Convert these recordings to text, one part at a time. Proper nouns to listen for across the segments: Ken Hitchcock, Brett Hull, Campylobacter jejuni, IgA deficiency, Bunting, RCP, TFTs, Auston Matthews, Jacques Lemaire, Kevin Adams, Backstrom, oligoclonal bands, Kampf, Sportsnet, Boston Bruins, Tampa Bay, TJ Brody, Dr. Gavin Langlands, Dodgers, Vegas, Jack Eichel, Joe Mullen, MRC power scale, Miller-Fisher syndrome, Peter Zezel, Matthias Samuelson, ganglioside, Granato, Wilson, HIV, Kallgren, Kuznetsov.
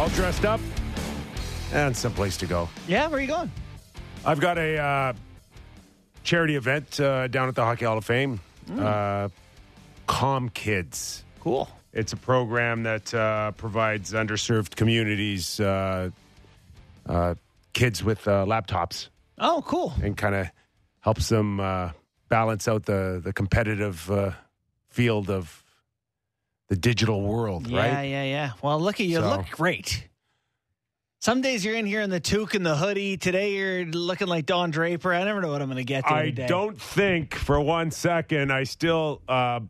All dressed up and someplace to go. Yeah, where are you going? I've got a charity event down at the Hockey Hall of Fame. Calm Kids. Cool. It's a program that provides underserved communities, kids with laptops. Oh, cool. And kind of helps them balance out the competitive field of the digital world, right? Yeah. Well, look at you. So, look great. Some days you're in here in the toque and the hoodie. Today you're looking like Don Draper. I never know what I'm going to get today. I don't think for one second I still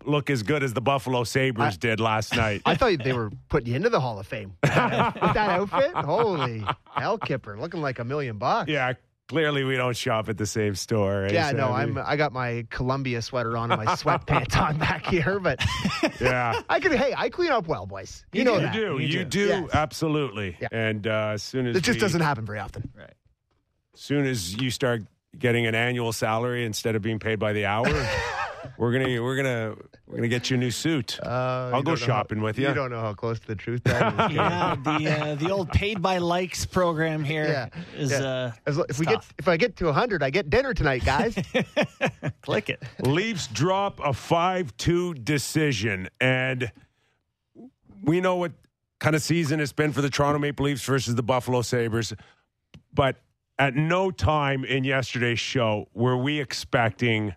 look as good as the Buffalo Sabres did last night. I thought they were putting you into the Hall of Fame. With that outfit? Holy hell, Kipper. Looking like $1 million bucks. Yeah, clearly we don't shop at the same store. Right? Yeah, so no, I got my Columbia sweater on and my sweatpants on back here. But yeah, I clean up well, boys. You know that. You do. Yes. Absolutely. Yeah. And as soon as... It just doesn't happen very often. Right. As soon as you start getting an annual salary instead of being paid by the hour, we're gonna get you a new suit. I'll go shopping with you. You don't know how close to the truth that is. Yeah, the old paid by likes program here is if I get to 100, I get dinner tonight, guys. Click it. Leafs drop a 5-2 decision, and we know what kind of season it's been for the Toronto Maple Leafs versus the Buffalo Sabres, but at no time in yesterday's show were we expecting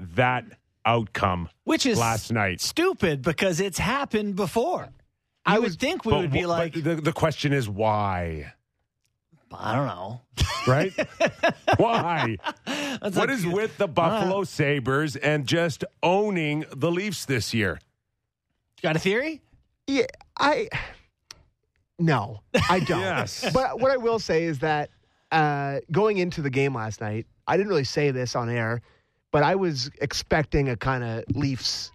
that outcome, which is last night, stupid because it's happened before. I would think we would be like. The question is why. I don't know, right? Why? What is with the Buffalo Sabres and just owning the Leafs this year? You got a theory? Yeah, No, I don't. Yes. But what I will say is that going into the game last night, I didn't really say this on air, but I was expecting a kind of Leafs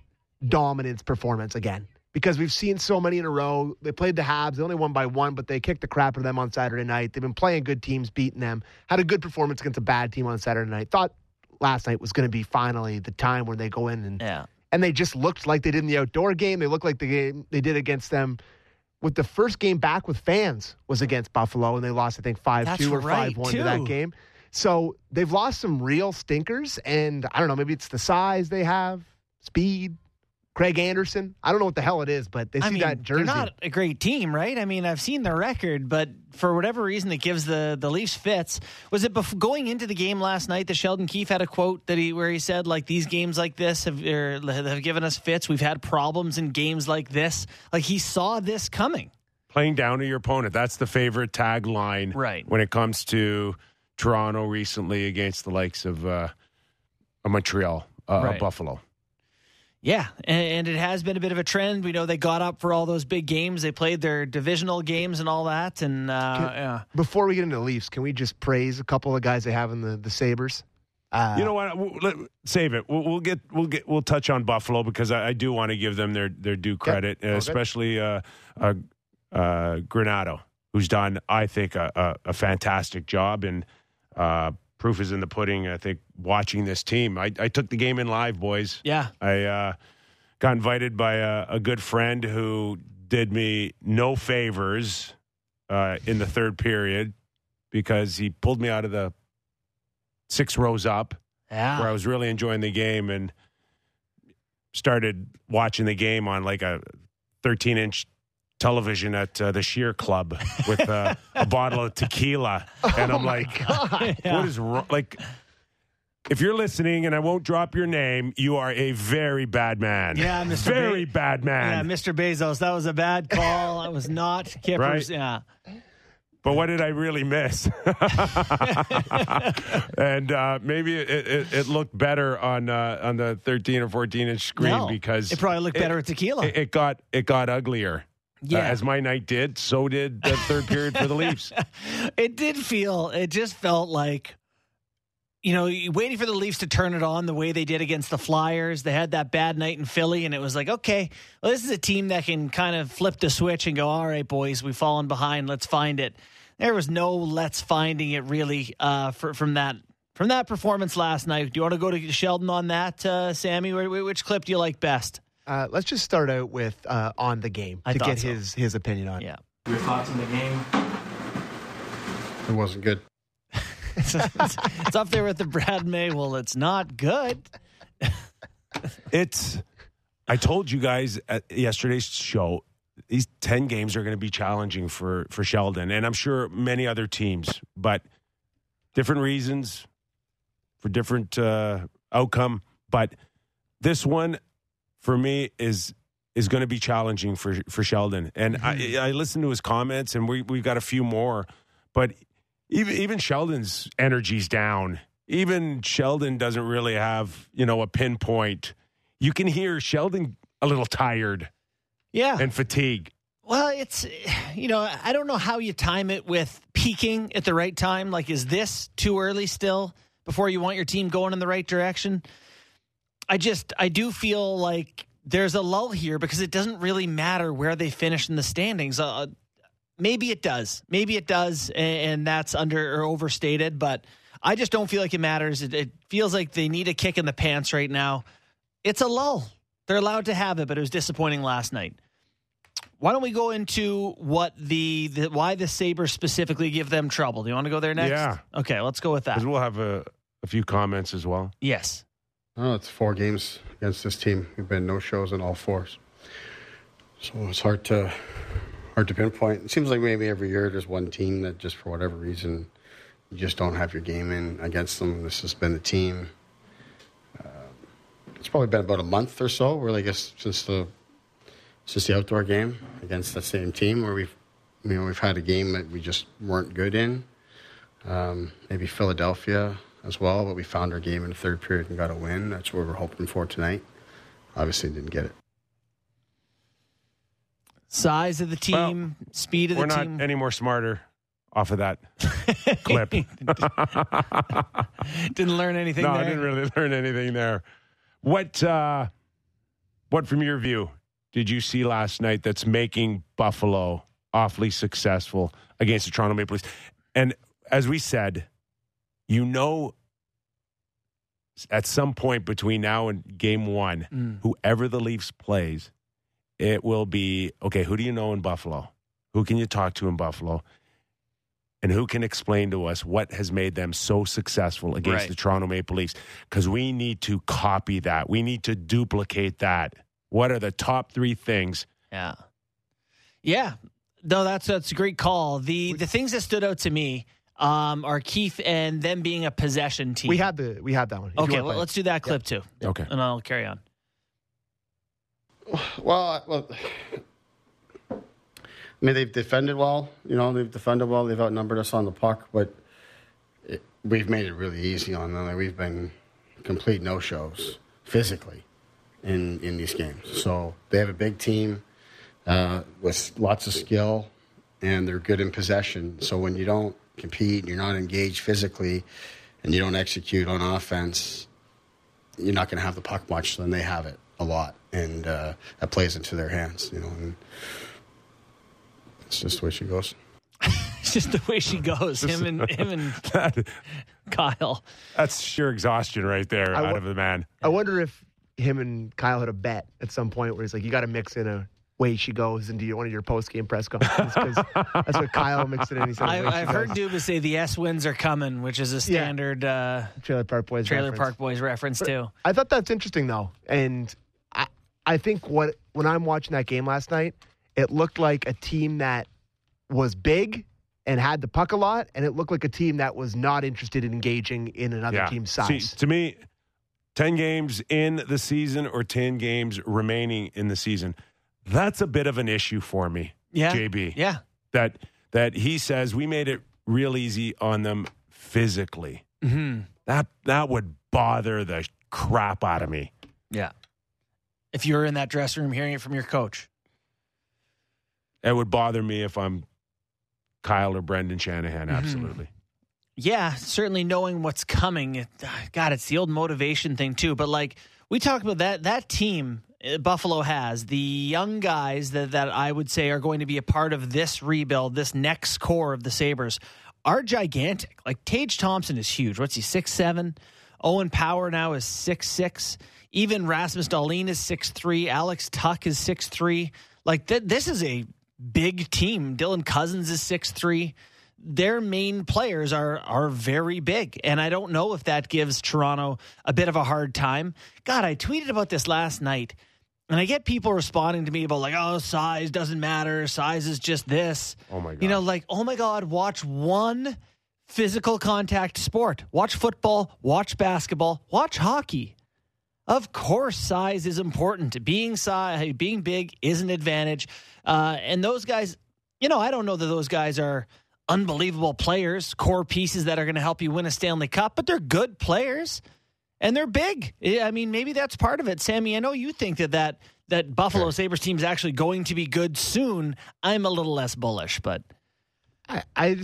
dominance performance again because we've seen so many in a row. They played the Habs. They only won by one, but they kicked the crap out of them on Saturday night. They've been playing good teams, beating them, had a good performance against a bad team on Saturday night. Thought last night was going to be finally the time where they go in and they just looked like they did in the outdoor game. They looked like the game they did against them with the first game back with fans was against Buffalo, and they lost, I think, 5-2 5-1 to that game. So they've lost some real stinkers, and I don't know, maybe it's the size they have, speed, Craig Anderson. I don't know what the hell it is, but that jersey. They're not a great team, right? I mean, I've seen their record, but for whatever reason, it gives the Leafs fits. Was it going into the game last night that Sheldon Keefe had a quote where he said, like, these games like this have given us fits. We've had problems in games like this. Like, he saw this coming. Playing down to your opponent. That's the favorite tagline when it comes to Toronto recently against the likes of Montreal, Buffalo. Yeah, and it has been a bit of a trend. We know they got up for all those big games. They played their divisional games and all that. And before we get into the Leafs, can we just praise a couple of guys they have in the Sabres? You know what? Save it. We'll touch on Buffalo because I do want to give them their due credit, especially Granato, who's done, I think, a fantastic job and. Proof is in the pudding, I think, watching this team. I took the game in live, boys. Yeah. I got invited by a good friend who did me no favors in the third period because he pulled me out of the 6 rows up where I was really enjoying the game and started watching the game on like a 13-inch television at the Sheer Club with a bottle of tequila. And I'm like, what is wrong? Like, if you're listening, and I won't drop your name, you are a very bad man. Yeah, Mr. Very bad man. Yeah, Mr. Bezos, that was a bad call. That was not Kipper's. Right? Yeah. But what did I really miss? And maybe it looked better on the 13 or 14-inch screen because it probably looked better at tequila. It got uglier. Yeah. As my night did, so did the third period for the Leafs. It just felt like, you know, waiting for the Leafs to turn it on the way they did against the Flyers. They had that bad night in Philly, and it was like, okay, well, this is a team that can kind of flip the switch and go, all right, boys, we've fallen behind. Let's find it. There was no let's finding it really from that performance last night. Do you want to go to Sheldon on that, Sammy? Which clip do you like best? Let's just start out with on the game to get his opinion on it. Yeah. Your thoughts on the game? It wasn't good. It's up there with the Brad May. Well, it's not good. I told you guys at yesterday's show, these 10 games are going to be challenging for Sheldon, and I'm sure many other teams, but different reasons for different outcome. But this one, for me, is going to be challenging for Sheldon. And I listened to his comments, and we've got a few more. But even Sheldon's energy's down. Even Sheldon doesn't really have, a pinpoint. You can hear Sheldon a little tired. Yeah. And fatigue. Well, it's, I don't know how you time it with peaking at the right time. Like, is this too early still before you want your team going in the right direction? I do feel like there's a lull here because it doesn't really matter where they finish in the standings. Maybe it does. And that's under or overstated, but I just don't feel like it matters. It feels like they need a kick in the pants right now. It's a lull. They're allowed to have it, but it was disappointing last night. Why don't we go into what why the Sabres specifically give them trouble? Do you want to go there next? Yeah. Okay, let's go with that. Because we'll have a few comments as well. Yes. Oh, it's 4 games against this team. We've been no shows in all 4s. So it's hard to pinpoint. It seems like maybe every year there's one team that just for whatever reason you just don't have your game in against them. This has been the team. It's probably been about a month or so, really, I guess, since the outdoor game against that same team where we've had a game that we just weren't good in. Maybe Philadelphia as well, but we found our game in the third period and got a win. That's what we were hoping for tonight. Obviously, didn't get it. Size of the team, speed of the team. We're not any more smarter off of that clip. Didn't learn anything there. No, I didn't really learn anything there. What from your view did you see last night that's making Buffalo awfully successful against the Toronto Maple Leafs? And as we said, at some point between now and game 1, whoever the Leafs plays, it will be, okay, who do you know in Buffalo? Who can you talk to in Buffalo? And who can explain to us what has made them so successful against the Toronto Maple Leafs? Because we need to copy that. We need to duplicate that. What are the top 3 things? Yeah. No, that's a great call. The things that stood out to me are Keefe and them being a possession team. We had that one. Okay, well, let's do that clip too. Okay, and I'll carry on. Well. I mean, they've defended well. They've outnumbered us on the puck, but we've made it really easy on them. Like, we've been complete no-shows physically in these games. So they have a big team with lots of skill, and they're good in possession. So when you don't compete, you're not engaged physically, and you don't execute on offense, you're not going to have the puck much. Then they have it a lot, and that plays into their hands, and, it's just the way she goes. It's just the way she goes. Him and Kyle. That's sheer exhaustion right there out of the man. I wonder if him and Kyle had a bet at some point where he's like, you got to mix in a way she goes into one of your post-game press conferences, because that's what Kyle mixed it in. He said, I've heard Dubas say the S wins are coming, which is a standard Trailer Park Boys reference too. I thought that's interesting though. And I think when I'm watching that game last night, it looked like a team that was big and had the puck a lot, and it looked like a team that was not interested in engaging in another team's size. See, to me, 10 games in the season or 10 games remaining in the season, that's a bit of an issue for me, JB. Yeah. That he says we made it real easy on them physically. Mm-hmm. That would bother the crap out of me. Yeah. If you were in that dressing room hearing it from your coach. It would bother me if I'm Kyle or Brendan Shanahan, absolutely. Yeah, certainly knowing what's coming. It's the old motivation thing, too. But, we talked about that team Buffalo has, the young guys that I would say are going to be a part of this rebuild, this next core of the Sabres, are gigantic. Like, Tage Thompson is huge. What's he, 6'7"? Owen Power now is 6'6". Even Rasmus Dahlin is 6'3". Alex Tuch is 6'3". Like, this is a big team. Dylan Cousins is 6'3". Their main players are very big, and I don't know if that gives Toronto a bit of a hard time. God, I tweeted about this last night, and I get people responding to me about like, oh, size doesn't matter. Size is just this. Oh, my God. You know, like, oh, my God, watch one physical contact sport. Watch football, watch basketball, watch hockey. Of course, size is important. Being big is an advantage. And those guys, you know, I don't know that those guys are unbelievable players, core pieces that are going to help you win a Stanley Cup, but they're good players and they're big. I mean, maybe that's part of it. Sammy, I know you think that Buffalo Sabres team is actually going to be good soon. I'm a little less bullish, but I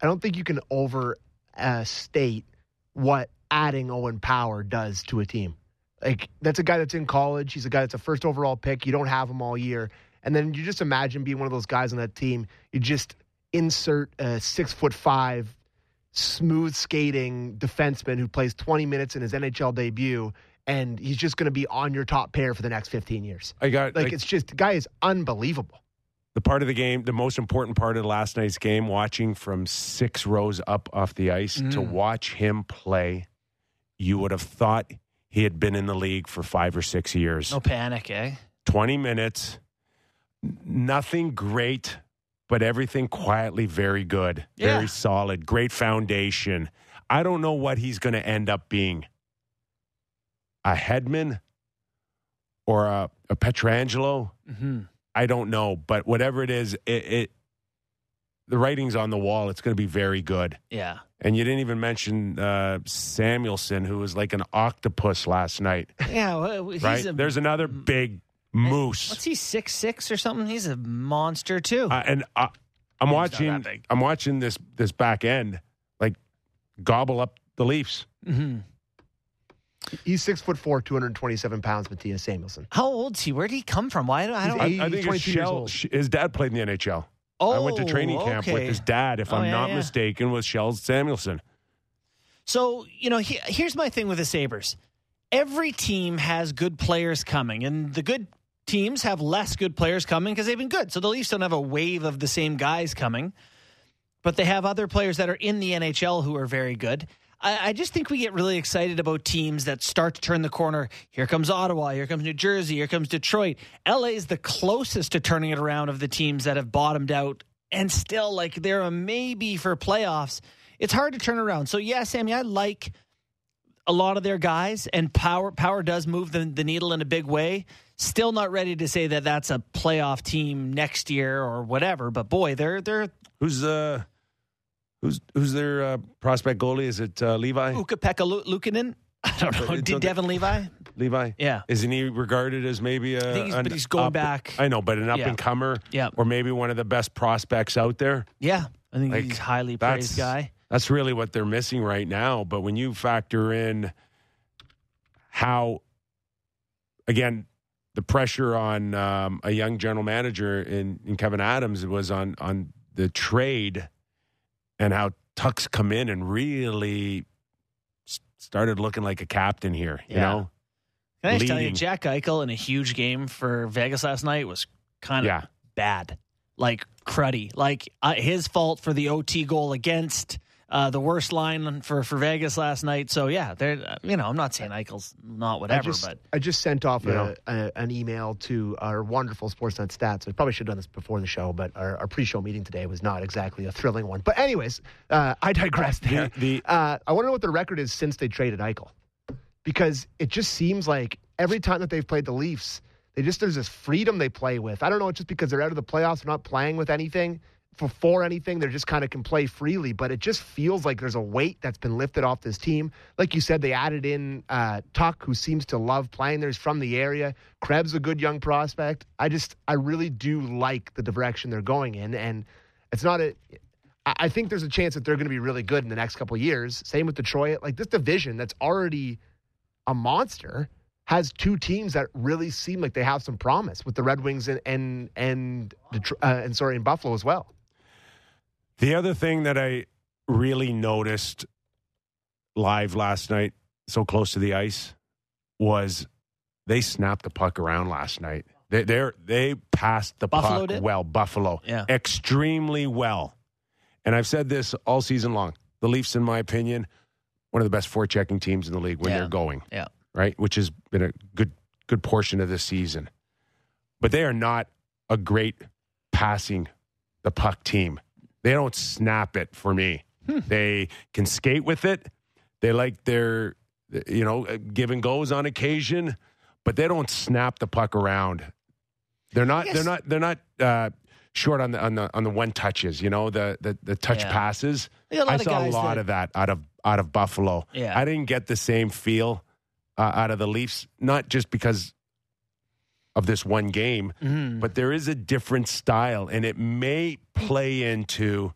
don't think you can overstate what adding Owen Power does to a team. Like, that's a guy that's in college. He's a guy that's a first overall pick. You don't have him all year. And then you just imagine being one of those guys on that team. You just insert a 6'5" smooth skating defenseman who plays 20 minutes in his NHL debut, and he's just going to be on your top pair for the next 15 years. It's just, the guy is unbelievable. The part of the game, the most important part of last night's game, watching from 6 rows up off the ice to watch him play, you would have thought he had been in the league for 5 or 6 years. No panic, eh? 20 minutes, nothing great, but everything quietly very good, very solid, great foundation. I don't know what he's going to end up being. A Hedman or a Pietrangelo? Mm-hmm. I don't know. But whatever it is, the writing's on the wall. It's going to be very good. Yeah. And you didn't even mention Samuelson, who was like an octopus last night. Yeah. Well, right? There's another big moose. What's he, 6'6" or something? He's a monster too. I'm watching this back end like gobble up the Leafs. Mm-hmm. He's 6'4", 227 pounds. Matthias Samuelson. How old's he? Where did he come from? Why do I don't? I think it's Shell. His dad played in the NHL. Oh, I went to training camp with his dad, if I'm not mistaken, with Sheldon Samuelson. So you know, here's my thing with the Sabres. Every team has good players coming, and the good teams have less good players coming because they've been good. So the Leafs don't have a wave of the same guys coming, but they have other players that are in the NHL who are very good. I just think we get really excited about teams that start to turn the corner. Here comes Ottawa. Here comes New Jersey. Here comes Detroit. LA is the closest to turning it around of the teams that have bottomed out, and still, like, they're a maybe for playoffs. It's hard to turn around. So, yeah, Sammy, I like a lot of their guys, and Power does move the needle in a big way. Still not ready to say that that's a playoff team next year or whatever, but boy, they're who's their prospect goalie? Is it Levi? Ukko-Pekka Luukkonen? I don't know. Devon Levi? Levi? Yeah. Isn't he regarded as maybe I think but he's going back. I know, but an up-and-comer or maybe one of the best prospects out there? Yeah. I think he's a highly praised guy. That's really what they're missing right now. But when you factor in how, again, the pressure on a young general manager in Kevin Adams was on the trade, and how Tuch's come in and really started looking like a captain here, you know? Can I just tell you, Jack Eichel in a huge game for Vegas last night was kind of bad, like cruddy, like his fault for the OT goal against the worst line for Vegas last night. So, yeah, you know, I'm not saying Eichel's not whatever, but I just sent off an email to our wonderful Sportsnet Stats. I probably should have done this before the show, but our pre-show meeting today was not exactly a thrilling one. But anyways, I digress there. I want to know what the record is since they traded Eichel, because it just seems like every time that they've played the Leafs, there's this freedom they play with. I don't know, it's just because they're out of the playoffs, they're not playing with anything. For anything, they just kind of can play freely, but it just feels like there's a weight that's been lifted off this team. Like you said, they added in Tuch, who seems to love playing there. He's from the area. Krebs, a good young prospect. I really do like the direction they're going in, and I think there's a chance that they're going to be really good in the next couple of years. Same with Detroit. Like, this division that's already a monster has two teams that really seem like they have some promise with the Red Wings and Buffalo as well. The other thing that I really noticed live last night, so close to the ice, was they snapped the puck around last night. They passed the puck well. Buffalo. Yeah. Extremely well. And I've said this all season long. The Leafs, in my opinion, one of the best forechecking teams in the league when they're going. Yeah. Right? Which has been a good portion of this season. But they are not a great passing the puck team. They don't snap it for me. They can skate with it. They like their, you know, give and goes on occasion, but they don't snap the puck around. They're not. They're not short on the one touches. You know, the touch passes. I saw a lot of that out of Buffalo. Yeah. I didn't get the same feel out of the Leafs. Not just because of this one game, but there is a different style, and it may play into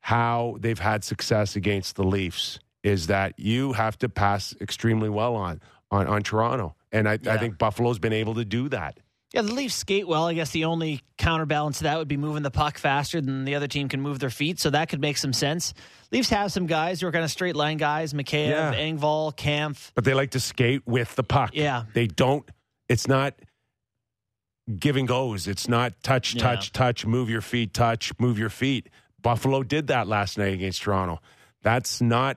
how they've had success against the Leafs, is that you have to pass extremely well on Toronto. And I think Buffalo's been able to do that. Yeah, the Leafs skate well. I guess the only counterbalance to that would be moving the puck faster than the other team can move their feet, so that could make some sense. Leafs have some guys who are kind of straight-line guys, Mikheyev, Engvall, Kampf. But they like to skate with the puck. Yeah. They don't. It's not give and goes. It's not touch, move your feet. Buffalo did that last night against Toronto. That's not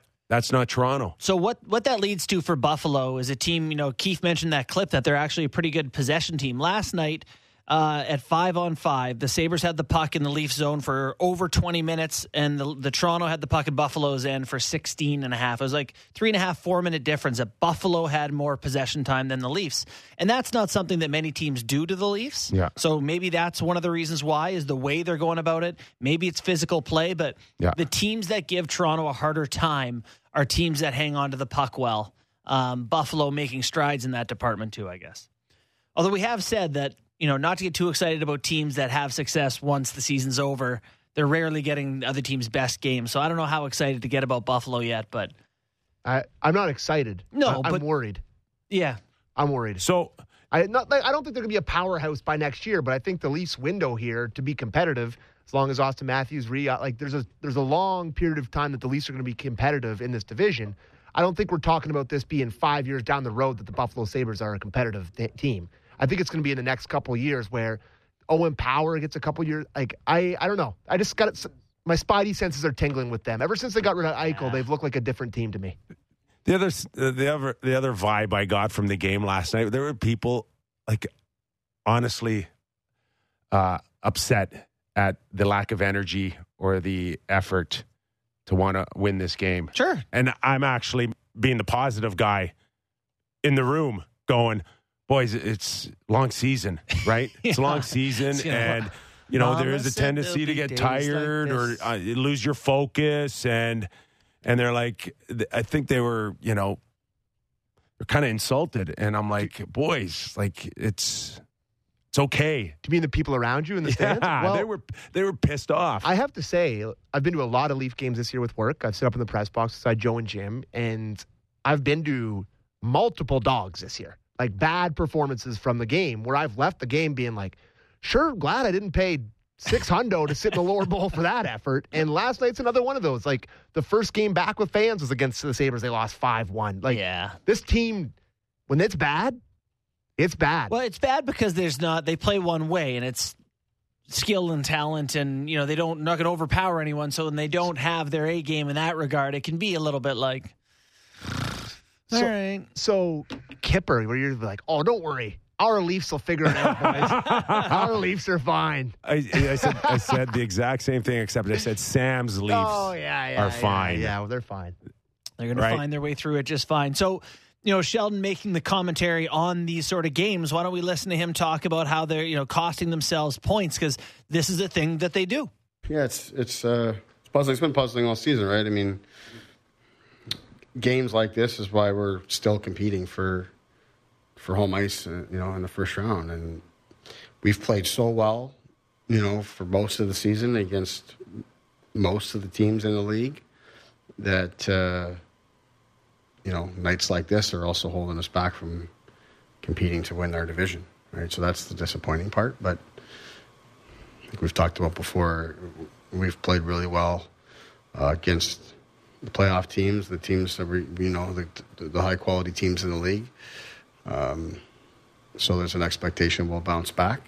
Toronto. So what that leads to for Buffalo is a team, you know, Keefe mentioned that clip that they're actually a pretty good possession team. Last night at 5-on-5, the Sabres had the puck in the Leaf zone for over 20 minutes, and the Toronto had the puck at Buffalo's end for 16 and a half. It was like 3.5, 4-minute difference that Buffalo had more possession time than the Leafs. And that's not something that many teams do to the Leafs. Yeah. So maybe that's one of the reasons why, is the way they're going about it. Maybe it's physical play, but the teams that give Toronto a harder time are teams that hang on to the puck well. Buffalo making strides in that department too, I guess. Although we have said that, you know, not to get too excited about teams that have success once the season's over. They're rarely getting other teams' best games. So I don't know how excited to get about Buffalo yet, but I'm not excited. No, I'm worried. Yeah. I'm worried. So I don't think they're going to be a powerhouse by next year, but I think the Leafs window here to be competitive, as long as Auston Matthews there's a long period of time that the Leafs are going to be competitive in this division. I don't think we're talking about this being 5 years down the road that the Buffalo Sabres are a competitive team. I think it's going to be in the next couple of years where Owen Power gets a couple of years. Like, I don't know. I just got it. My spidey senses are tingling with them. Ever since they got rid of Eichel, they've looked like a different team to me. The other vibe I got from the game last night, there were people, like, honestly upset at the lack of energy or the effort to want to win this game. Sure. And I'm actually being the positive guy in the room going, boys, it's long season, right? It's a long season, and, you know, there is a tendency to get tired like or lose your focus, and they're like, I think they were, you know, they're kind of insulted, and I'm like, boys, like, it's okay. Do you mean the people around you in the stands? Yeah, well, they were pissed off. I have to say, I've been to a lot of Leaf games this year with work. I've sat up in the press box beside Joe and Jim, and I've been to multiple dogs this year. Like, bad performances from the game where I've left the game being like, sure, glad I didn't pay $600 to sit in the lower bowl for that effort. And last night's another one of those. Like, the first game back with fans was against the Sabres. They lost 5-1. Like, this team, when it's bad, it's bad. Well, it's bad because they play one way, and it's skill and talent, and, you know, they're not going to overpower anyone. So when they don't have their A game in that regard, it can be a little bit like... So, all right. So, Kipper, where you're like, oh, don't worry. Our Leafs will figure it out, boys. Our Leafs are fine. I said the exact same thing, except I said Sam's Leafs are fine. Yeah, well, they're fine. They're going to find their way through it just fine. So, you know, Sheldon making the commentary on these sort of games. Why don't we listen to him talk about how they're, you know, costing themselves points, because this is a thing that they do. Yeah, it's puzzling. It's been puzzling all season, right? I mean... games like this is why we're still competing for home ice, you know, in the first round. And we've played so well, you know, for most of the season against most of the teams in the league that, you know, nights like this are also holding us back from competing to win our division, right? So that's the disappointing part. But I think we've talked about before, we've played really well against the playoff teams, the teams that we, you know, the high-quality teams in the league. So there's an expectation we'll bounce back.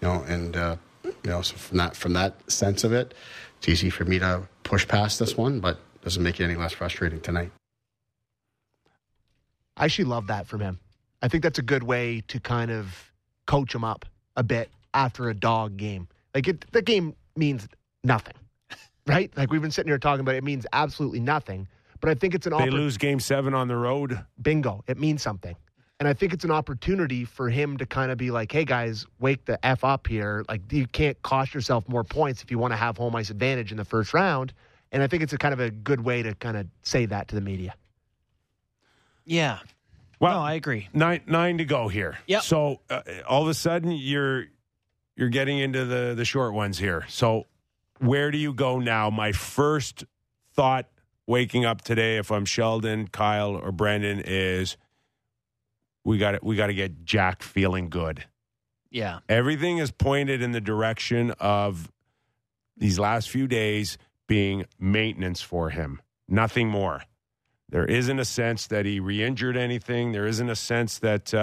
you know, and so from that sense of it, it's easy for me to push past this one, but it doesn't make it any less frustrating tonight. I actually love that from him. I think that's a good way to kind of coach him up a bit after a dog game. Like, the game means nothing, right? Like, we've been sitting here talking about it. It means absolutely nothing. But I think it's an opportunity. They lose Game 7 on the road. Bingo. It means something. And I think it's an opportunity for him to kind of be like, hey, guys, wake the F up here. Like, you can't cost yourself more points if you want to have home ice advantage in the first round. And I think it's a kind of a good way to kind of say that to the media. Yeah. Well, no, I agree. Nine to go here. Yep. So all of a sudden you're getting into the short ones here. So where do you go now? My first thought waking up today, if I'm Sheldon, Kyle, or Brendan, is we got to get Jack feeling good. Yeah. Everything is pointed in the direction of these last few days being maintenance for him. Nothing more. There isn't a sense that he re-injured anything. There isn't a sense that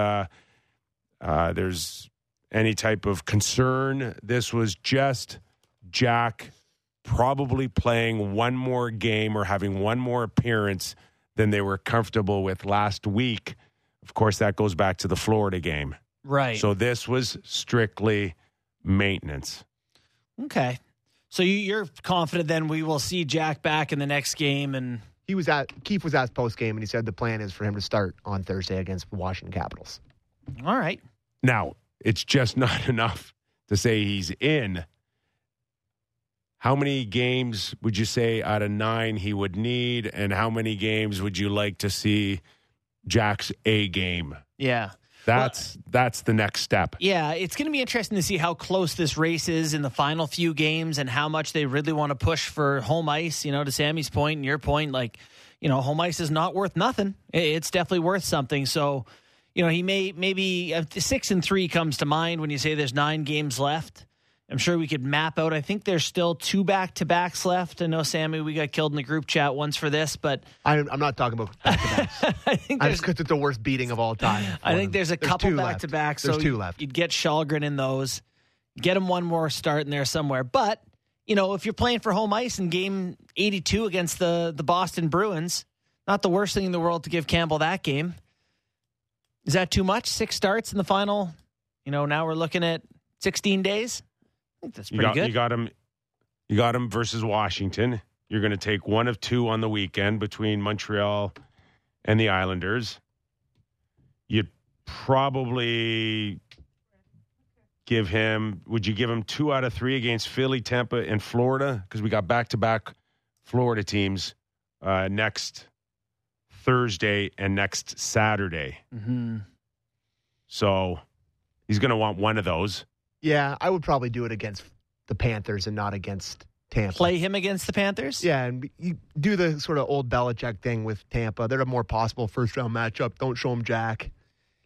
there's any type of concern. This was just Jack probably playing one more game or having one more appearance than they were comfortable with last week. Of course, that goes back to the Florida game. Right. So this was strictly maintenance. Okay. So you're confident then we will see Jack back in the next game and... Keefe was asked post game, and he said the plan is for him to start on Thursday against the Washington Capitals. All right. Now, it's just not enough to say he's in. How many games would you say out of 9 he would need, and how many games would you like to see Jack's A game? Yeah. That's the next step. Yeah, it's going to be interesting to see how close this race is in the final few games and how much they really want to push for home ice, you know, to Sammy's point and your point, like, you know, home ice is not worth nothing. It's definitely worth something. So, you know, he maybe 6-3 comes to mind when you say there's 9 games left. I'm sure we could map out. I think there's still 2 back-to-backs left. I know, Sammy, we got killed in the group chat once for this, but... I'm not talking about back-to-backs. I just because it's the worst beating of all time. I think there's a couple back-to-backs. There's so 2 left. You'd get Kallgren in those. Get him one more start in there somewhere. But, you know, if you're playing for home ice in Game 82 against the Boston Bruins, not the worst thing in the world to give Campbell that game. Is that too much? 6 starts in the final? You know, now we're looking at 16 days? I think that's pretty good. You got him versus Washington. You're going to take one of 2 on the weekend between Montreal and the Islanders. You'd probably give him... Would you give him 2 out of 3 against Philly, Tampa, and Florida? Because we got back-to-back Florida teams next Thursday and next Saturday. Mm-hmm. So he's going to want one of those. Yeah, I would probably do it against the Panthers and not against Tampa. Play him against the Panthers? Yeah, and you do the sort of old Belichick thing with Tampa. They're a more possible first-round matchup. Don't show him Jack.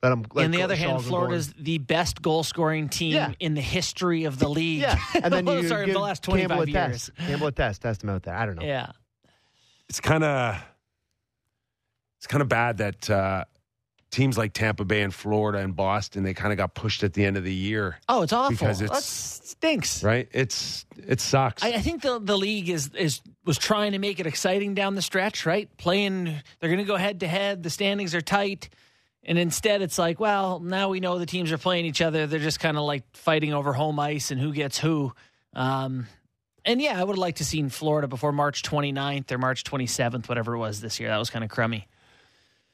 On the other hand, Florida's the best goal-scoring team in the history of the league. Yeah, and then you give the last 25 years. Campbell a test. Test him out there. I don't know. Yeah. It's kind of bad that... teams like Tampa Bay and Florida and Boston, they kind of got pushed at the end of the year. Oh, it's awful. Because it stinks. Right? It sucks. I think the league was trying to make it exciting down the stretch, right? They're going to go head-to-head. The standings are tight. And instead it's like, well, now we know the teams are playing each other. They're just kind of like fighting over home ice and who gets who. And, yeah, I would have liked to have seen Florida before March 29th or March 27th, whatever it was this year. That was kind of crummy.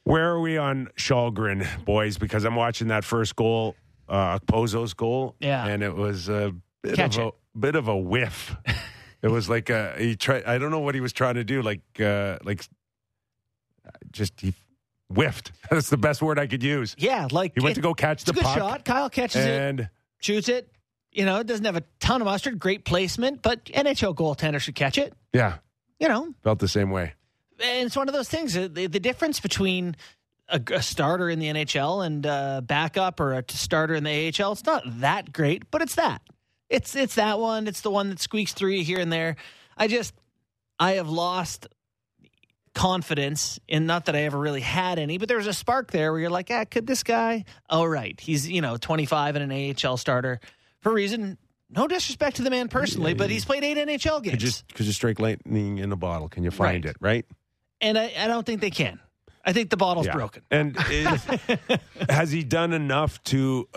Where are we on Kallgren, boys? Because I'm watching that first goal, Pozo's goal, and it was a bit of a whiff. It was like he tried. I don't know what he was trying to do. He whiffed. That's the best word I could use. Yeah, like he went to go catch the puck. Good shot. Kyle catches it, shoots it. You know, it doesn't have a ton of mustard. Great placement, but NHL goaltender should catch it. Yeah, you know, felt the same way. And it's one of those things, the difference between a starter in the NHL and a backup or a starter in the AHL, it's not that great, but it's that. It's that one. It's the one that squeaks through you here and there. I have lost confidence, and not that I ever really had any, but there was a spark there where you're like, could this guy? Oh, right. He's, you know, 25 and an AHL starter for reason. No disrespect to the man personally, but he's played 8 NHL games. Because you strike lightning in a bottle. Can you find it, right? And I don't think they can. I think the bottle's broken. And has he done enough to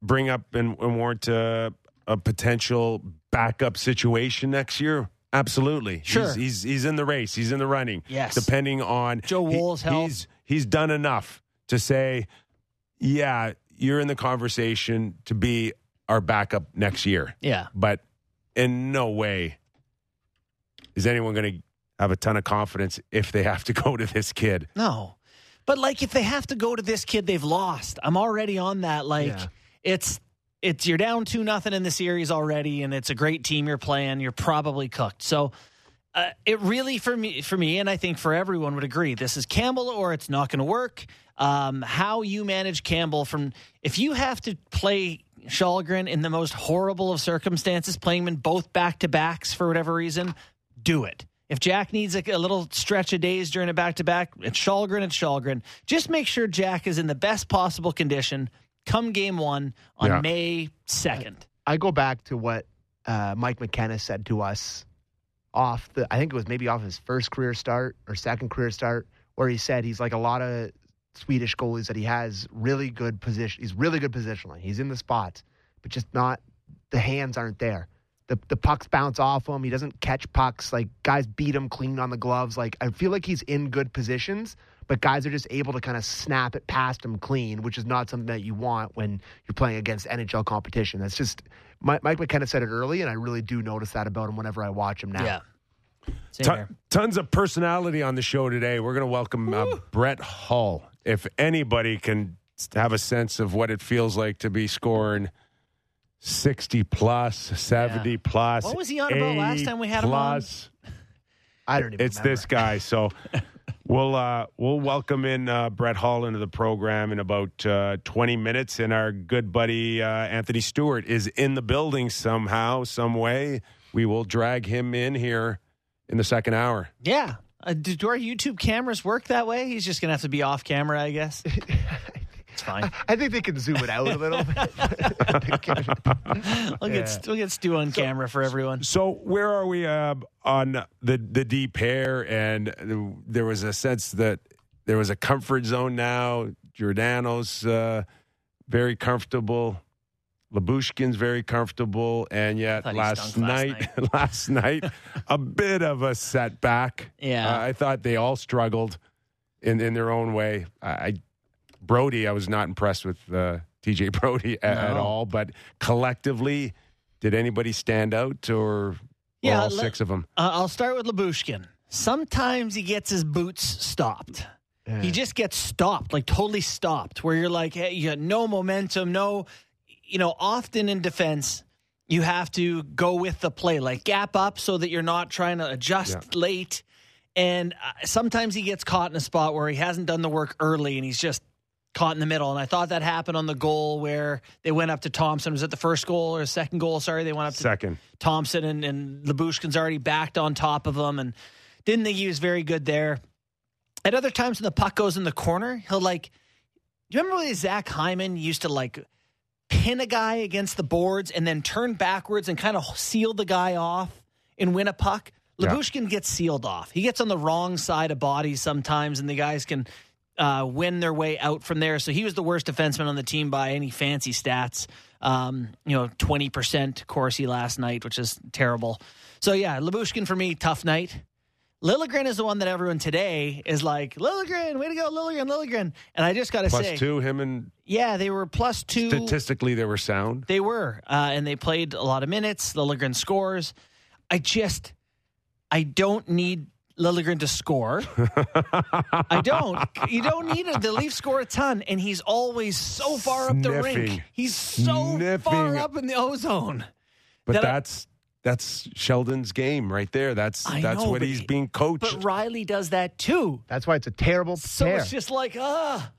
bring up and warrant a potential backup situation next year? Absolutely. Sure. He's in the race. He's in the running. Yes. Depending on Joe Wool's health. He's done enough to say, yeah, you're in the conversation to be our backup next year. Yeah. But in no way is anyone going to have a ton of confidence if they have to go to this kid. No. But, like, if they have to go to this kid, they've lost. I'm already on that. Like, it's you're down 2-0 in the series already, and it's a great team you're playing. You're probably cooked. So it really, for me, and I think for everyone would agree, this is Campbell or it's not going to work. How you manage Campbell if you have to play Kallgren in the most horrible of circumstances, playing him in both back-to-backs for whatever reason, do it. If Jack needs a little stretch of days during a back-to-back, it's Kallgren. Just make sure Jack is in the best possible condition come game one on May 2nd. I go back to what Mike McKenna said to us I think it was maybe off his first career start or second career start, where he said he's like a lot of Swedish goalies that he has really good position. He's really good positionally. He's in the spots, but just not the hands aren't there. The pucks bounce off him. He doesn't catch pucks. Like, guys beat him clean on the gloves. Like, I feel like he's in good positions, but guys are just able to kind of snap it past him clean, which is not something that you want when you're playing against NHL competition. That's just Mike McKenna said it early, and I really do notice that about him whenever I watch him now. Yeah. Tons of personality on the show today. We're going to welcome Brett Hull. If anybody can have a sense of what it feels like to be scoring 60-plus, 70-plus, what was he on about last time we had him on? I don't even remember. It's this guy. So we'll welcome in Brett Hull into the program in about 20 minutes. And our good buddy Anthony Stewart is in the building somehow, some way. We will drag him in here in the second hour. Yeah. Do our YouTube cameras work that way? He's just going to have to be off camera, I guess. It's fine. I think they can zoom it out a little bit. We'll get Stu on camera for everyone. So where are we on the D pair? And there was a sense that there was a comfort zone now. Giordano's very comfortable. Lyubushkin's very comfortable, and yet last night, a bit of a setback. Yeah, I thought they all struggled in their own way. Brody, I was not impressed with TJ Brody at all. But collectively, did anybody stand out, or all six of them? I'll start with Lyubushkin. Sometimes he gets his boots stopped. Yeah. He just gets stopped, like totally stopped, where you're like, hey, you got no momentum, no. You know, often in defense, you have to go with the play, like gap up so that you're not trying to adjust late. And sometimes he gets caught in a spot where he hasn't done the work early and he's just caught in the middle. And I thought that happened on the goal where they went up to Thompson. Was it the first goal or second goal? Sorry, they went up to second. Thompson and Lyubushkin's already backed on top of him. And didn't think he was very good there. At other times when the puck goes in the corner, he'll like... Do you remember when Zach Hyman used to like... pin a guy against the boards and then turn backwards and kind of seal the guy off and win a puck? Lyubushkin gets sealed off. He gets on the wrong side of bodies sometimes, and the guys can win their way out from there. So he was the worst defenseman on the team by any fancy stats. 20% Corsi last night, which is terrible. So, yeah, Lyubushkin for me, tough night. Liljegren is the one that everyone today is like, Liljegren, way to go, Liljegren. And I just got to say. +2, him and. Yeah, they were +2. Statistically, they were sound. They were. And they played a lot of minutes. Liljegren scores. I don't need Liljegren to score. I don't. You don't need it. The Leafs score a ton. And he's always so far up the rink. He's so far up in the ozone. But that's Sheldon's game right there. That's what he's being coached. But Riley does that too. That's why it's a terrible pair. It's just like, I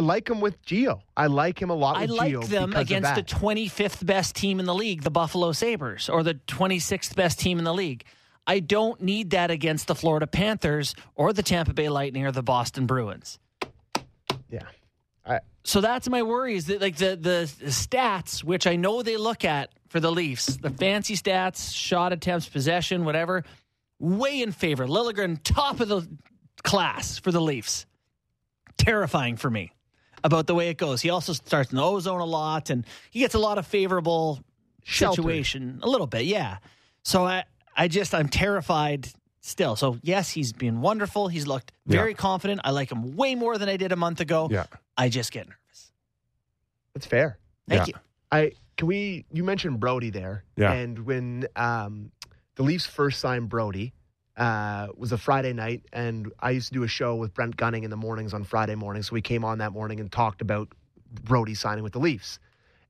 like him with Gio. I like him a lot with Gio. I like them against the 25th best team in the league, the Buffalo Sabres, or the 26th best team in the league. I don't need that against the Florida Panthers or the Tampa Bay Lightning or the Boston Bruins. Yeah. So that's my worry, is that like the stats, which I know they look at for the Leafs, the fancy stats, shot attempts, possession, whatever, way in favor. Liljegren, top of the class for the Leafs. Terrifying for me about the way it goes. He also starts in the O-zone a lot, and he gets a lot of favorable situation. A little bit, yeah. So I'm terrified still. So, yes, he's been wonderful. He's looked very confident. I like him way more than I did a month ago. Yeah. I just get nervous. That's fair. Thank you. You mentioned Brody there. Yeah. And when the Leafs first signed Brody, was a Friday night, and I used to do a show with Brent Gunning in the mornings on Friday morning. So we came on that morning and talked about Brody signing with the Leafs.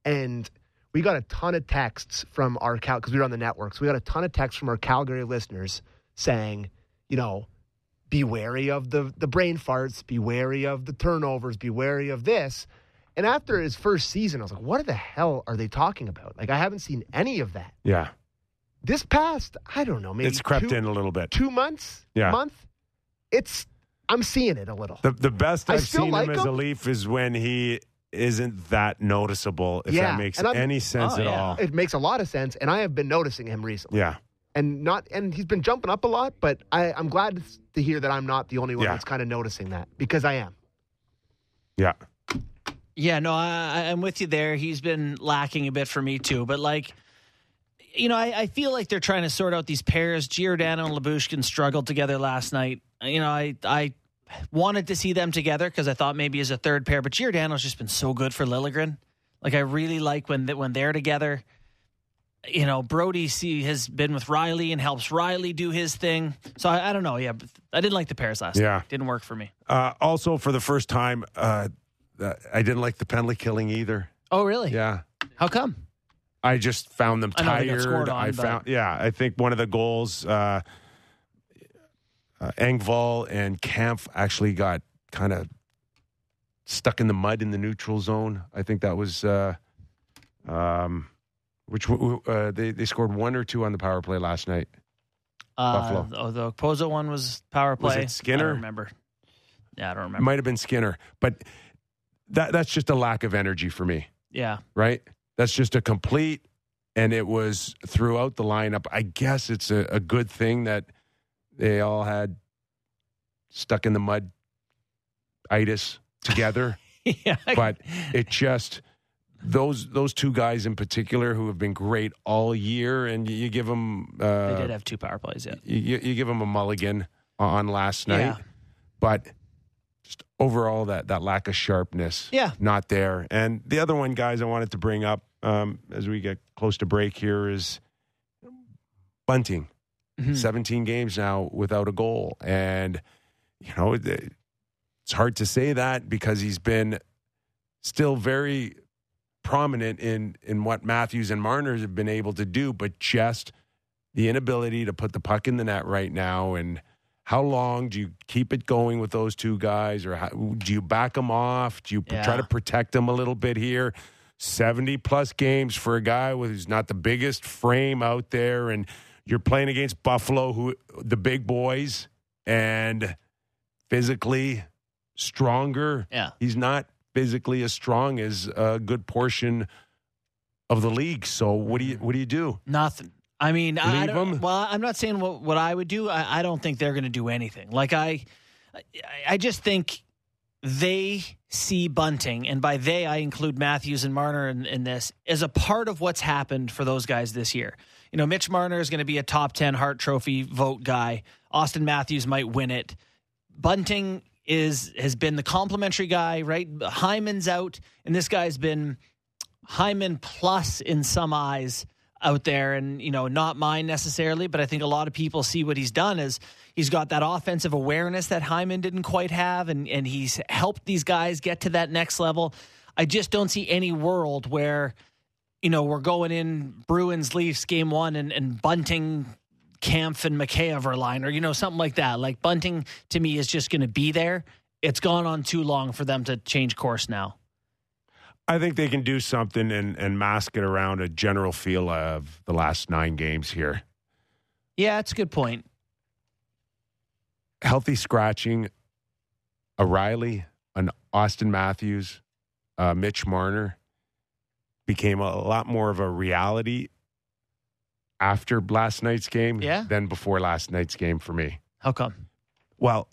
And we got a ton of texts from our because we were on the network. So we got a ton of texts from our Calgary listeners saying, you know, be wary of the brain farts, be wary of the turnovers, be wary of this. And after his first season, I was like, what the hell are they talking about? Like, I haven't seen any of that. Yeah. This past, I don't know, maybe it's crept in a little bit. 2 months? Yeah. Month? I'm seeing it a little. The best I've seen him as a Leaf is when he isn't that noticeable, if that makes any sense at all. It makes a lot of sense, and I have been noticing him recently. Yeah. And he's been jumping up a lot, but I'm glad to hear that I'm not the only one that's kind of noticing that, because I am. Yeah. Yeah, no, I'm with you there. He's been lacking a bit for me too, but like, you know, I feel like they're trying to sort out these pairs. Giordano and Lyubushkin struggled together last night. You know, I wanted to see them together because I thought maybe as a third pair, but Giordano's just been so good for Liljegren. Like, I really like when they're together. You know, Brody has been with Riley and helps Riley do his thing. So I don't know. Yeah, but I didn't like the pairs last night. Didn't work for me. Also, for the first time, I didn't like the penalty killing either. Oh, really? Yeah. How come? I just found them tired. I think one of the goals, Engvall and Kampf actually got kind of stuck in the mud in the neutral zone. I think that was they scored one or two on the power play last night. Buffalo. The Pozo one was power play. Was it Skinner? I don't remember. Yeah, I don't remember. Might have been Skinner, but that's just a lack of energy for me. Yeah. Right? That's just a complete, and it was throughout the lineup. I guess it's a good thing that they all had stuck in the mud itis together. Yeah. But it just, those two guys in particular who have been great all year, and you give them... they did have two power plays, yeah. You give them a mulligan on last night. Yeah. But... just overall, that lack of sharpness, not there. And the other one, guys, I wanted to bring up as we get close to break here is Bunting. Mm-hmm. 17 games now without a goal, and you know it's hard to say that because he's been still very prominent in what Matthews and Marner have been able to do, but just the inability to put the puck in the net right now. And how long do you keep it going with those two guys, or do you back them off? Do you try to protect them a little bit here? 70-plus games for a guy who's not the biggest frame out there, and you're playing against Buffalo, who the big boys, and physically stronger. Yeah. He's not physically as strong as a good portion of the league. So what do you do? Nothing. I mean, I'm not saying what I would do. I don't think they're going to do anything. Like, I just think they see Bunting, and by they, I include Matthews and Marner in this, as a part of what's happened for those guys this year. You know, Mitch Marner is going to be a top 10 Hart Trophy vote guy. Auston Matthews might win it. Bunting has been the complimentary guy, right? Hyman's out, and this guy's been Hyman plus in some eyes out there, and you know, not mine necessarily, but I think a lot of people see what he's done is he's got that offensive awareness that Hyman didn't quite have, and he's helped these guys get to that next level. I just don't see any world where, you know, we're going in Bruins Leafs game one and Bunting, Kampf, and Mikheyev are line, or you know, something like that. Like, Bunting to me is just going to be there. It's gone on too long for them to change course now. I think they can do something and mask it around a general feel of the last 9 games here. Yeah, that's a good point. Healthy scratching, a Riley, an Auston Matthews, Mitch Marner became a lot more of a reality after last night's game than before last night's game for me. How come? Well,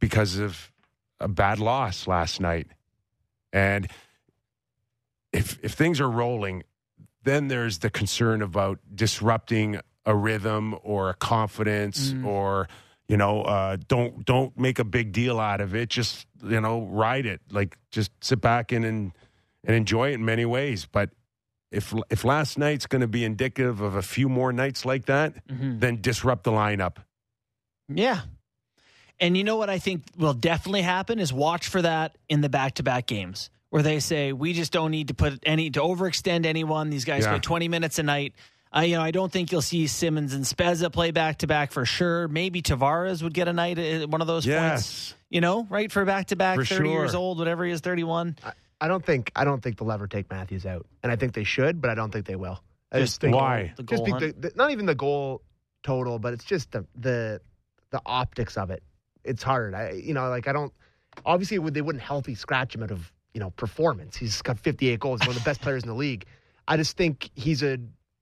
because of a bad loss last night. And if things are rolling, then there's the concern about disrupting a rhythm or a confidence or, you know, don't make a big deal out of it. Just, you know, ride it. Like, just sit back and enjoy it in many ways. But if last night's going to be indicative of a few more nights like that, then disrupt the lineup. Yeah. And you know what I think will definitely happen is watch for that in the back-to-back games where they say, we just don't need to put any to overextend anyone. These guys play 20 minutes a night. I don't think you'll see Simmons and Spezza play back-to-back for sure. Maybe Tavares would get a night at one of those points, you know, right, for back-to-back, for 30 years old, whatever he is, 31. I don't think they'll ever take Matthews out. And I think they should, but I don't think they will. I just think why? Not even the goal total, but it's just the optics of it. It's hard. Obviously they wouldn't healthy scratch him out of, you know, performance. He's got 58 goals, one of the best players in the league. I just think he's a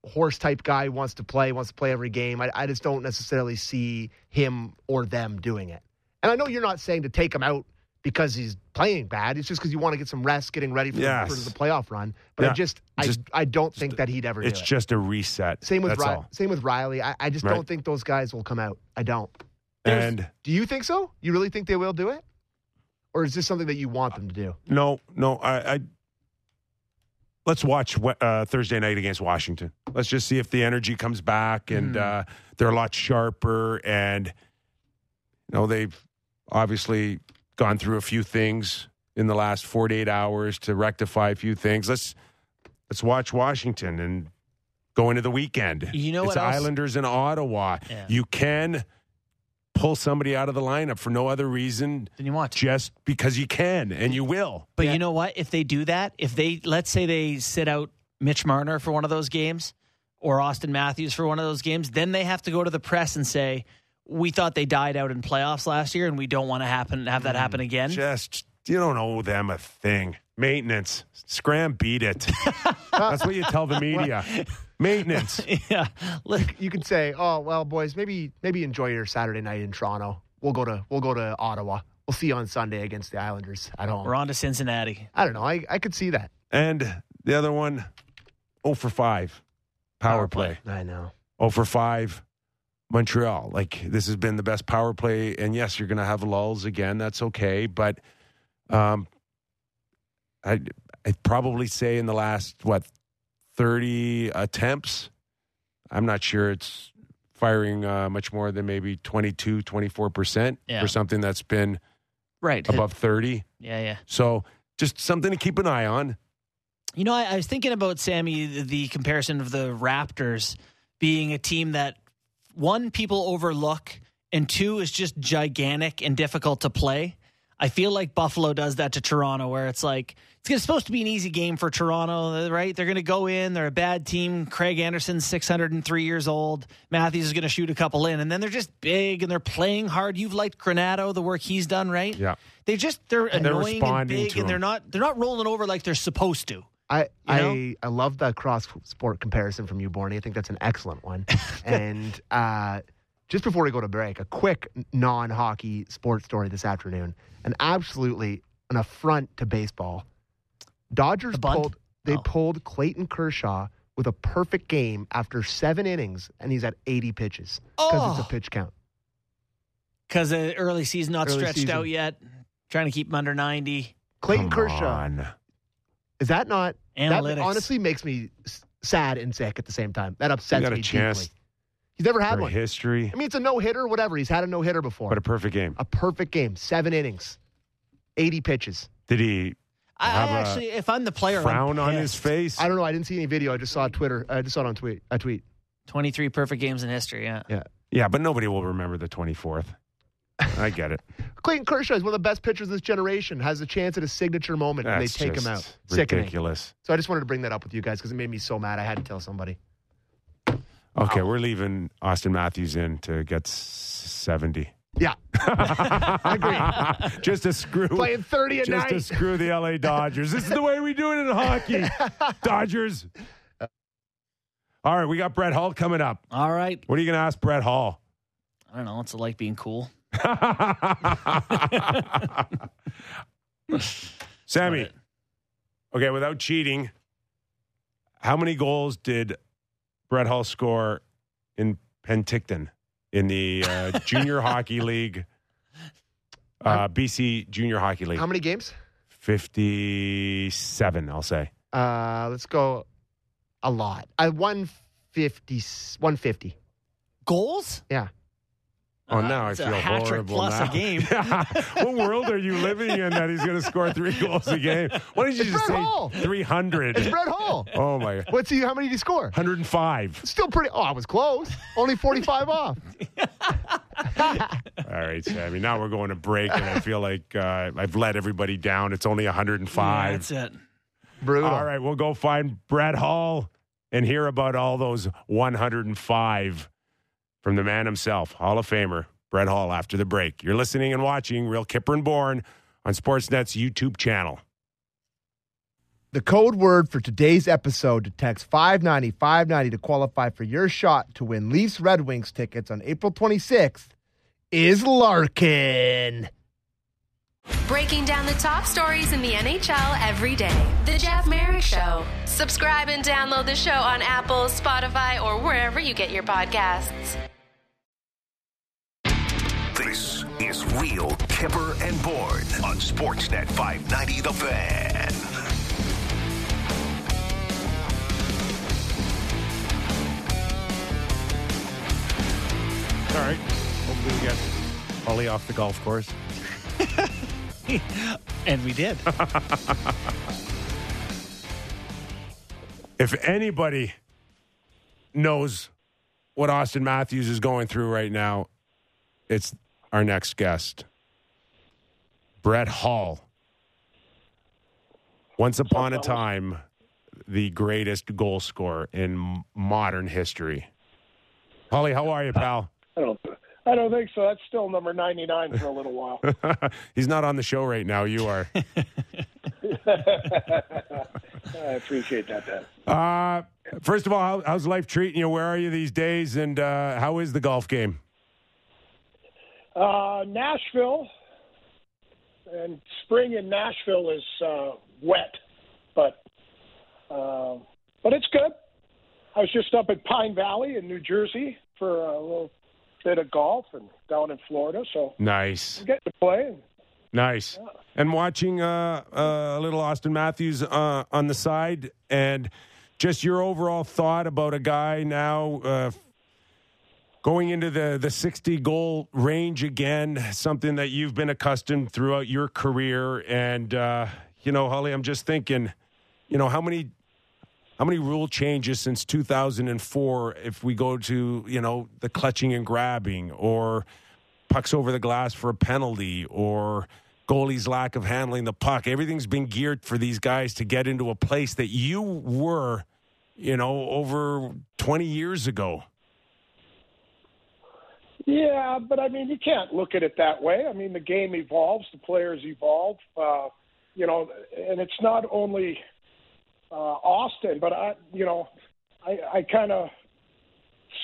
horse type guy, wants to play every game. I just don't necessarily see him or them doing it. And I know you're not saying to take him out because he's playing bad. It's just because you want to get some rest, getting ready for the playoff run. But I don't think that he'd ever do it. It's just a reset. Same with Riley. I just don't think those guys will come out. I don't. And do you think so? You really think they will do it? Or is this something that you want them to do? No. Let's watch Thursday night against Washington. Let's just see if the energy comes back and they're a lot sharper. And, you know, they've obviously gone through a few things in the last 48 hours to rectify a few things. Let's watch Washington and go into the weekend. You know what else? It's Islanders in Ottawa. Yeah. You can pull somebody out of the lineup for no other reason than you want, just because you can, and you will. But you know what? If they do that, let's say they sit out Mitch Marner for one of those games or Auston Matthews for one of those games, then they have to go to the press and say, we thought they died out in playoffs last year and we don't want to have that happen again. Just, you don't owe them a thing. Maintenance. Scram, beat it. That's what you tell the media. Maintenance. Yeah. Look, you can say, "Oh, well, boys, maybe enjoy your Saturday night in Toronto. We'll go to Ottawa. We'll see you on Sunday against the Islanders at home. We're on to Cincinnati." I don't know. I could see that. And the other one, 0-for-5 power play. I know. 0-for-5 Montreal. Like, this has been the best power play, and yes, you're going to have lulls again. That's okay, but I'd probably say in the last 30 attempts, I'm not sure it's firing much more than maybe 22, 24% for something that's been above 30. Yeah. So just something to keep an eye on. You know, I was thinking about, Sammy, the comparison of the Raptors being a team that, one, people overlook, and two, is just gigantic and difficult to play. I feel like Buffalo does that to Toronto, where it's like, it's supposed to be an easy game for Toronto, right? They're going to go in. They're a bad team. Craig Anderson's 603 years old. Matthews is going to shoot a couple in. And then they're just big, and they're playing hard. You've liked Granato, the work he's done, right? Yeah. They're annoying and big, and they're not rolling over like they're supposed to. I love that cross-sport comparison from you, Borny. I think that's an excellent one. And just before we go to break, a quick non-hockey sports story this afternoon. And absolutely an affront to baseball. Dodgers pulled Clayton Kershaw with a perfect game after 7 innings, and he's at 80 pitches because it's a pitch count. Because the early season not stretched out yet, trying to keep him under 90. Clayton Kershaw. Is that not analytics? That honestly makes me sad and sick at the same time. That upsets me deeply. He's never had one. History. I mean, it's a no-hitter, whatever. He's had a no-hitter before. But a perfect game. 7 innings, 80 pitches. Did he? I actually, if I'm the player, frown on his face. I don't know. I didn't see any video. I just saw Twitter. I just saw it on a tweet. 23 perfect games in history. Yeah. But nobody will remember the 24th. I get it. Clayton Kershaw is one of the best pitchers of this generation. Has a chance at a signature moment, and they take him out. Ridiculous. Sickening. So I just wanted to bring that up with you guys because it made me so mad. I had to tell somebody. Okay, We're leaving Auston Matthews in to get 70. Yeah. I agree. Just to screw. Playing 30 a night. Just to screw the LA Dodgers. This is the way we do it in hockey. Dodgers. All right, we got Brett Hull coming up. All right. What are you going to ask Brett Hull? I don't know. What's it like being cool? Sammy. Okay, without cheating, how many goals did Brett Hull score in Penticton in the Junior Hockey League, BC Junior Hockey League? How many games? 57, I'll say. Let's go a lot. 150. Goals? Yeah. Oh, now I feel horrible. It's a hat trick plus a game. Yeah. What world are you living in that he's going to score 3 goals a game? What did you just say? 300. It's Brett Hull. Oh, my God. What's he? How many did he score? 105. Still pretty. Oh, I was close. Only 45 off. All right, Sammy. Now we're going to break, and I feel like I've let everybody down. It's only 105. Yeah, that's it. Brutal. All right, we'll go find Brett Hull and hear about all those 105. From the man himself, Hall of Famer, Brett Hull, after the break. You're listening and watching Real Kipper and Born on Sportsnet's YouTube channel. The code word for today's episode to text 590-590 to qualify for your shot to win Leafs Red Wings tickets on April 26th is Larkin. Breaking down the top stories in the NHL every day. The Jeff Merrick Show. Subscribe and download the show on Apple, Spotify, or wherever you get your podcasts. This is Real Kipper and Born on Sportsnet 590 The Fan. All right. Hopefully we get Ollie off the golf course. And we did. If anybody knows what Auston Matthews is going through right now, it's our next guest, Brett Hull. Once upon a time, the greatest goal scorer in modern history. Paulie, how are you, pal? I don't think so. That's still number 99 for a little while. He's not on the show right now. You are. I appreciate that, Dan. First of all, how's life treating you? Where are you these days? And how is the golf game? Nashville. And spring in Nashville is wet. But it's good. I was just up at Pine Valley in New Jersey for a little bit of golf, and down in Florida, so nice. I'm getting to play. Nice, yeah. And watching a little Auston Matthews on the side, and just your overall thought about a guy now going into the 60 goal range again, something that you've been accustomed throughout your career. And Holly, I'm just thinking, how many rule changes since 2004 if we go to, the clutching and grabbing, or pucks over the glass for a penalty, or goalies' lack of handling the puck. Everything's been geared for these guys to get into a place that you were, over 20 years ago. Yeah, but, you can't look at it that way. The game evolves, the players evolve, and it's not only – Austin, but I kind of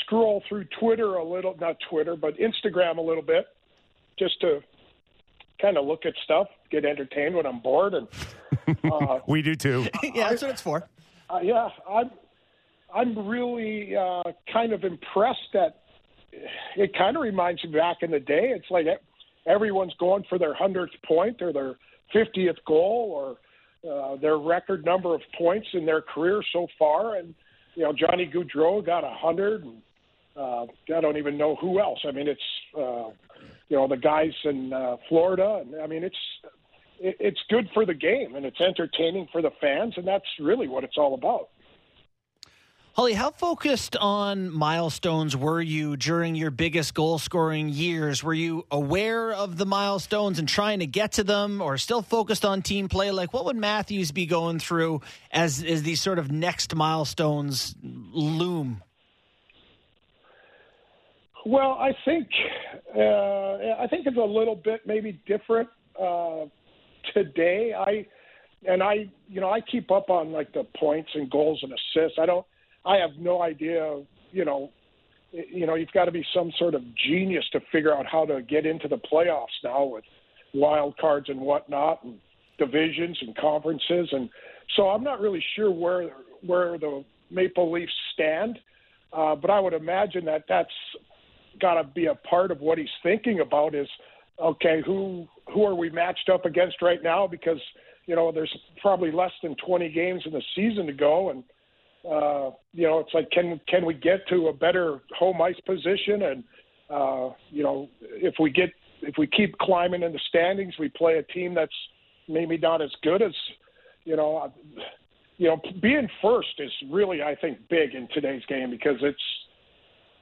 scroll through Instagram a little bit, just to kind of look at stuff, get entertained when I'm bored, and we do too. Yeah, that's what it's for. I'm really kind of impressed that it kind of reminds me back in the day. It's like everyone's going for their 100th point or their 50th goal, or their record number of points in their career so far. And, Johnny Gaudreau got 100. And, I don't even know who else. It's, the guys in Florida. And, it's good for the game, and it's entertaining for the fans, and that's really what it's all about. Holly, how focused on milestones were you during your biggest goal-scoring years? Were you aware of the milestones and trying to get to them, or still focused on team play? Like, what would Matthews be going through as these sort of next milestones loom? Well, I think it's a little bit maybe different today. I keep up on like the points and goals and assists. I have no idea. You know, you've got to be some sort of genius to figure out how to get into the playoffs now with wild cards and whatnot, and divisions and conferences, and so I'm not really sure where the Maple Leafs stand. But I would imagine that that's got to be a part of what he's thinking about is, okay, who are we matched up against right now? Because, you know, there's probably less than 20 games in the season to go. And, you know, it's like, can we get to a better home ice position? And, you know, if we keep climbing in the standings, we play a team that's maybe not as good as, you know, being first is really, I think, big in today's game because it's,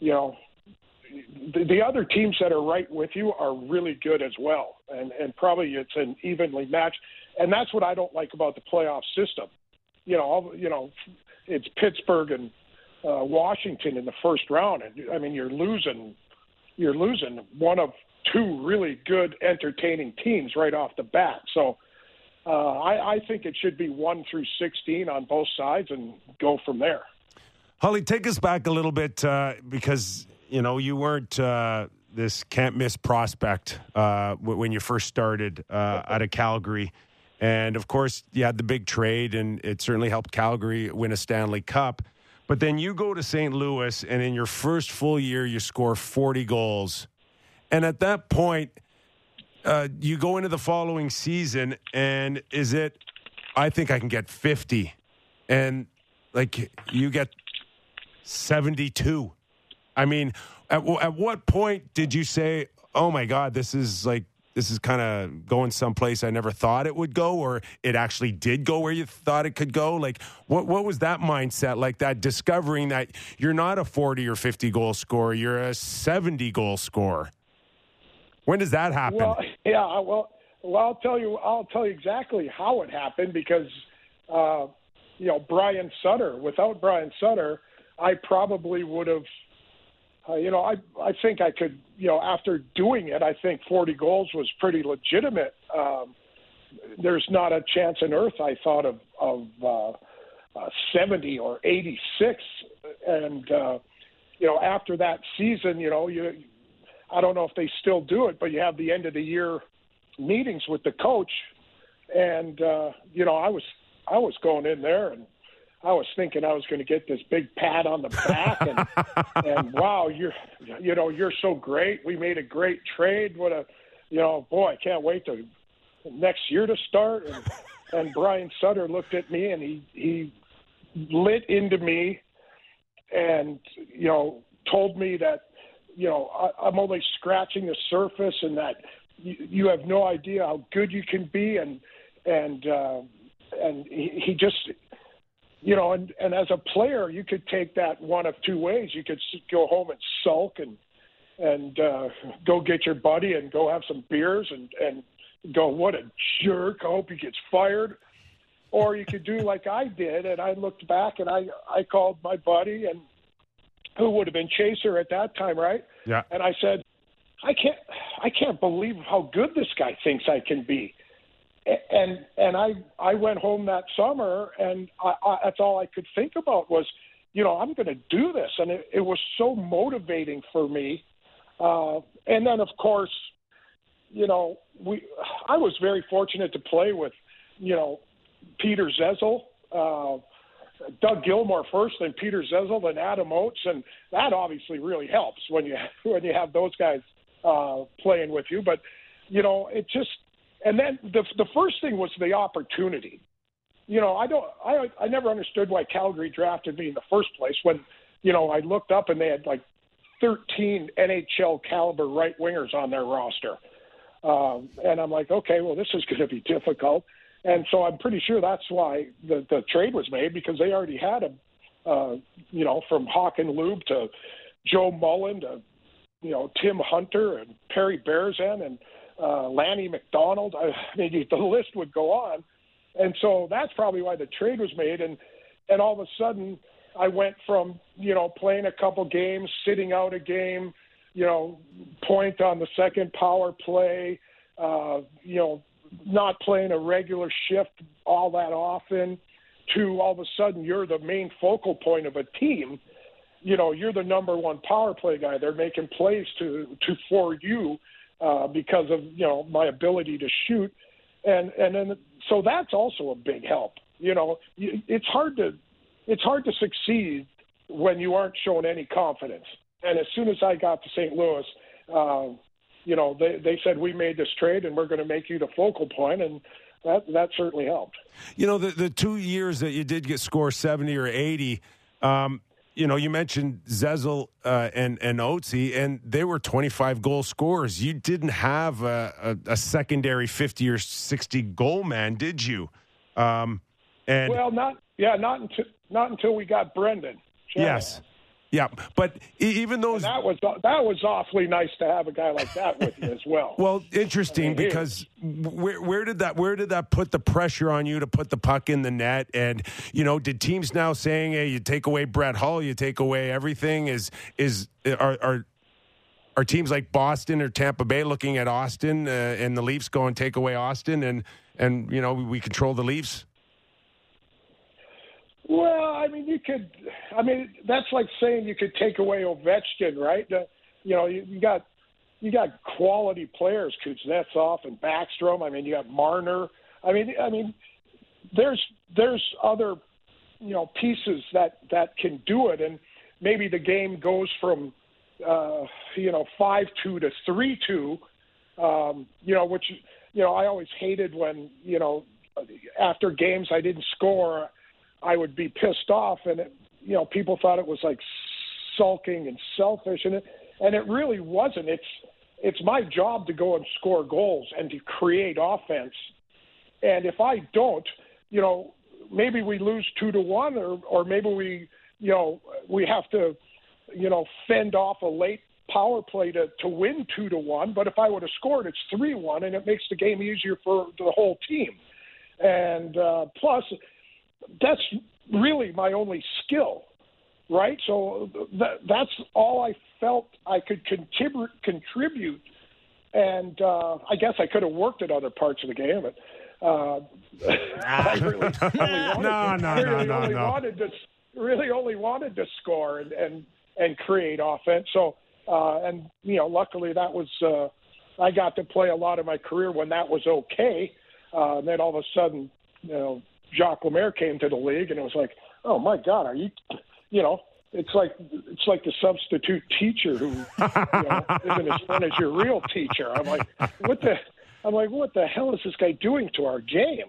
you know, the other teams that are right with you are really good as well. And probably it's an evenly matched. And that's what I don't like about the playoff system. You know, it's Pittsburgh and Washington in the first round. And I mean, you're losing one of two really good, entertaining teams right off the bat. So I think it should be 1 through 16 on both sides and go from there. Hully, take us back a little bit because, you know, you weren't this can't-miss prospect when you first started out of Calgary. And, of course, you had the big trade, and it certainly helped Calgary win a Stanley Cup. But then you go to St. Louis, and in your first full year, you score 40 goals. And at that point, you go into the following season, and is it, I think I can get 50. And, like, you get 72. I mean, at what point did you say, oh, my God, this is kind of going someplace I never thought it would go, or it actually did go where you thought it could go? Like, what was that mindset like, that discovering that you're not a 40 or 50 goal scorer, you're a 70 goal scorer? When does that happen? Well, yeah, well, I'll tell you exactly how it happened because, you know, Brian Sutter. Without Brian Sutter, I probably would have, you know, I think I could, you know, after doing it, I think 40 goals was pretty legitimate. There's not a chance on earth I thought of 70 or 86, and you know, after that season, you know, I don't know if they still do it, but you have the end of the year meetings with the coach. And, you know, I was going in there and I was thinking I was going to get this big pat on the back and, and wow, you're so great. We made a great trade. What a, you know, boy, I can't wait to next year to start. And Brian Sutter looked at me and he lit into me and, you know, told me that, you know, I'm only scratching the surface, and that you have no idea how good you can be, and he just, you know, and as a player, you could take that one of two ways. You could go home and sulk, and go get your buddy and go have some beers, and go, what a jerk! I hope he gets fired. Or you could do like I did, and I looked back and I called my buddy and. Who would have been Chaser at that time, right? Yeah. And I said, I can't believe how good this guy thinks I can be. And I went home that summer, and I that's all I could think about was, you know, I'm going to do this. And it was so motivating for me. And then, of course, you know, I was very fortunate to play with, you know, Peter Zezel, Doug Gilmour first, then Peter Zezel, then Adam Oates, and that obviously really helps when you have those guys playing with you. But, you know, it just – and then the first thing was the opportunity. You know, I never understood why Calgary drafted me in the first place when, you know, I looked up and they had like 13 NHL caliber right wingers on their roster. And I'm like, okay, well, this is going to be difficult. And so I'm pretty sure that's why the trade was made, because they already had you know, from Hawk and Lube to Joe Mullen to, you know, Tim Hunter and Perry Bearzan and Lanny McDonald. I mean, the list would go on. And so that's probably why the trade was made. And all of a sudden I went from, you know, playing a couple games, sitting out a game, point on the second power play, not playing a regular shift all that often, to all of a sudden you're the main focal point of a team. You're the number one power play guy. They're making plays for you because of, my ability to shoot. And then, so that's also a big help. It's hard to succeed when you aren't shown any confidence. And as soon as I got to St. Louis, they said, we made this trade and we're going to make you the focal point. And that certainly helped. The 2 years that you did get score 70 or 80, you mentioned Zezel and Otsi, and they were 25 goal scorers. You didn't have a secondary 50 or 60 goal man, did you? Not until we got Brendan. Yes. Yeah, but even those... That was awfully nice to have a guy like that with you as well. Well, interesting, because where did that put the pressure on you to put the puck in the net? And, did teams now saying, hey, you take away Brett Hull, you take away everything? Are teams like Boston or Tampa Bay looking at Auston and the Leafs going, take away Auston and we control the Leafs? Well, that's like saying you could take away Ovechkin, right? You got quality players, Kuznetsov and Backstrom. You got Marner. There's other, pieces that can do it, and maybe the game goes from 5-2 to 3-2. Which I always hated when after games I didn't score. I would be pissed off, and people thought it was like sulking and selfish, and it really wasn't. It's my job to go and score goals and to create offense, and if I don't, maybe we lose 2-1, or maybe we have to fend off a late power play to win 2-1. But if I would have scored, it's 3-1, and it makes the game easier for the whole team, and plus. That's really my only skill, right? So that's all I felt I could contribute, and I guess I could have worked at other parts of the game. But I really only wanted to score and create offense. So luckily that was I got to play a lot of my career when that was okay. And then all of a sudden, Jacques Lemaire came to the league, and it was like, oh my God, are you? It's like the substitute teacher who isn't as fun as your real teacher. I'm like, what the hell is this guy doing to our game?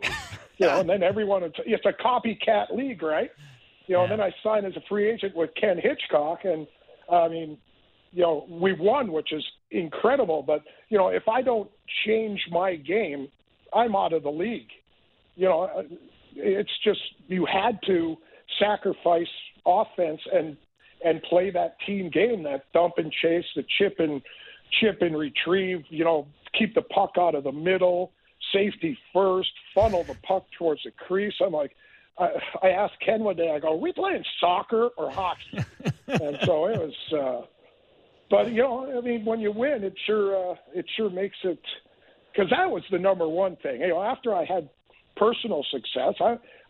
And then it's a copycat league, right? And then I signed as a free agent with Ken Hitchcock, and we won, which is incredible. But if I don't change my game, I'm out of the league. It's just you had to sacrifice offense and play that team game, that dump and chase, the chip and retrieve, keep the puck out of the middle, safety first, funnel the puck towards the crease. I'm like, I asked Ken one day, I go, are we playing soccer or hockey? And so it was, but when you win, it sure makes it, because that was the number one thing. After I had personal success,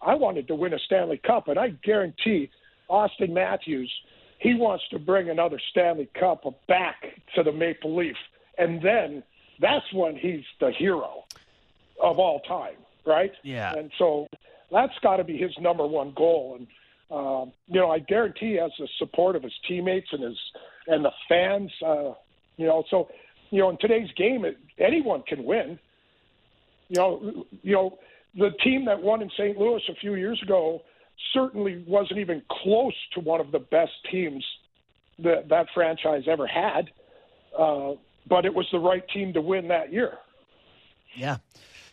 I wanted to win a Stanley Cup, and I guarantee Auston Matthews, he wants to bring another Stanley Cup back to the Maple Leaf, and then that's when he's the hero of all time, right? Yeah. And so that's got to be his number one goal, and I guarantee he has the support of his teammates and the fans. So in today's game, anyone can win. The team that won in St. Louis a few years ago certainly wasn't even close to one of the best teams that franchise ever had, but it was the right team to win that year. Yeah.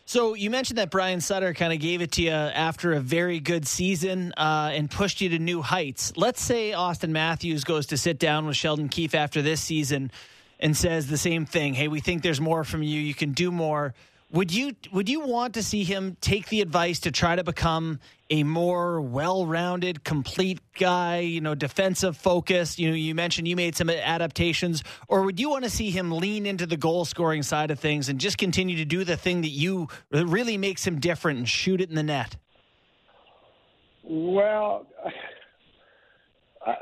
So you mentioned that Brian Sutter kind of gave it to you after a very good season and pushed you to new heights. Let's say Auston Matthews goes to sit down with Sheldon Keefe after this season and says the same thing. Hey, we think there's more from you. You can do more. Would you want to see him take the advice to try to become a more well-rounded, complete guy, defensive focused? You mentioned you made some adaptations. Or would you want to see him lean into the goal-scoring side of things and just continue to do the thing that really makes him different and shoot it in the net? Well,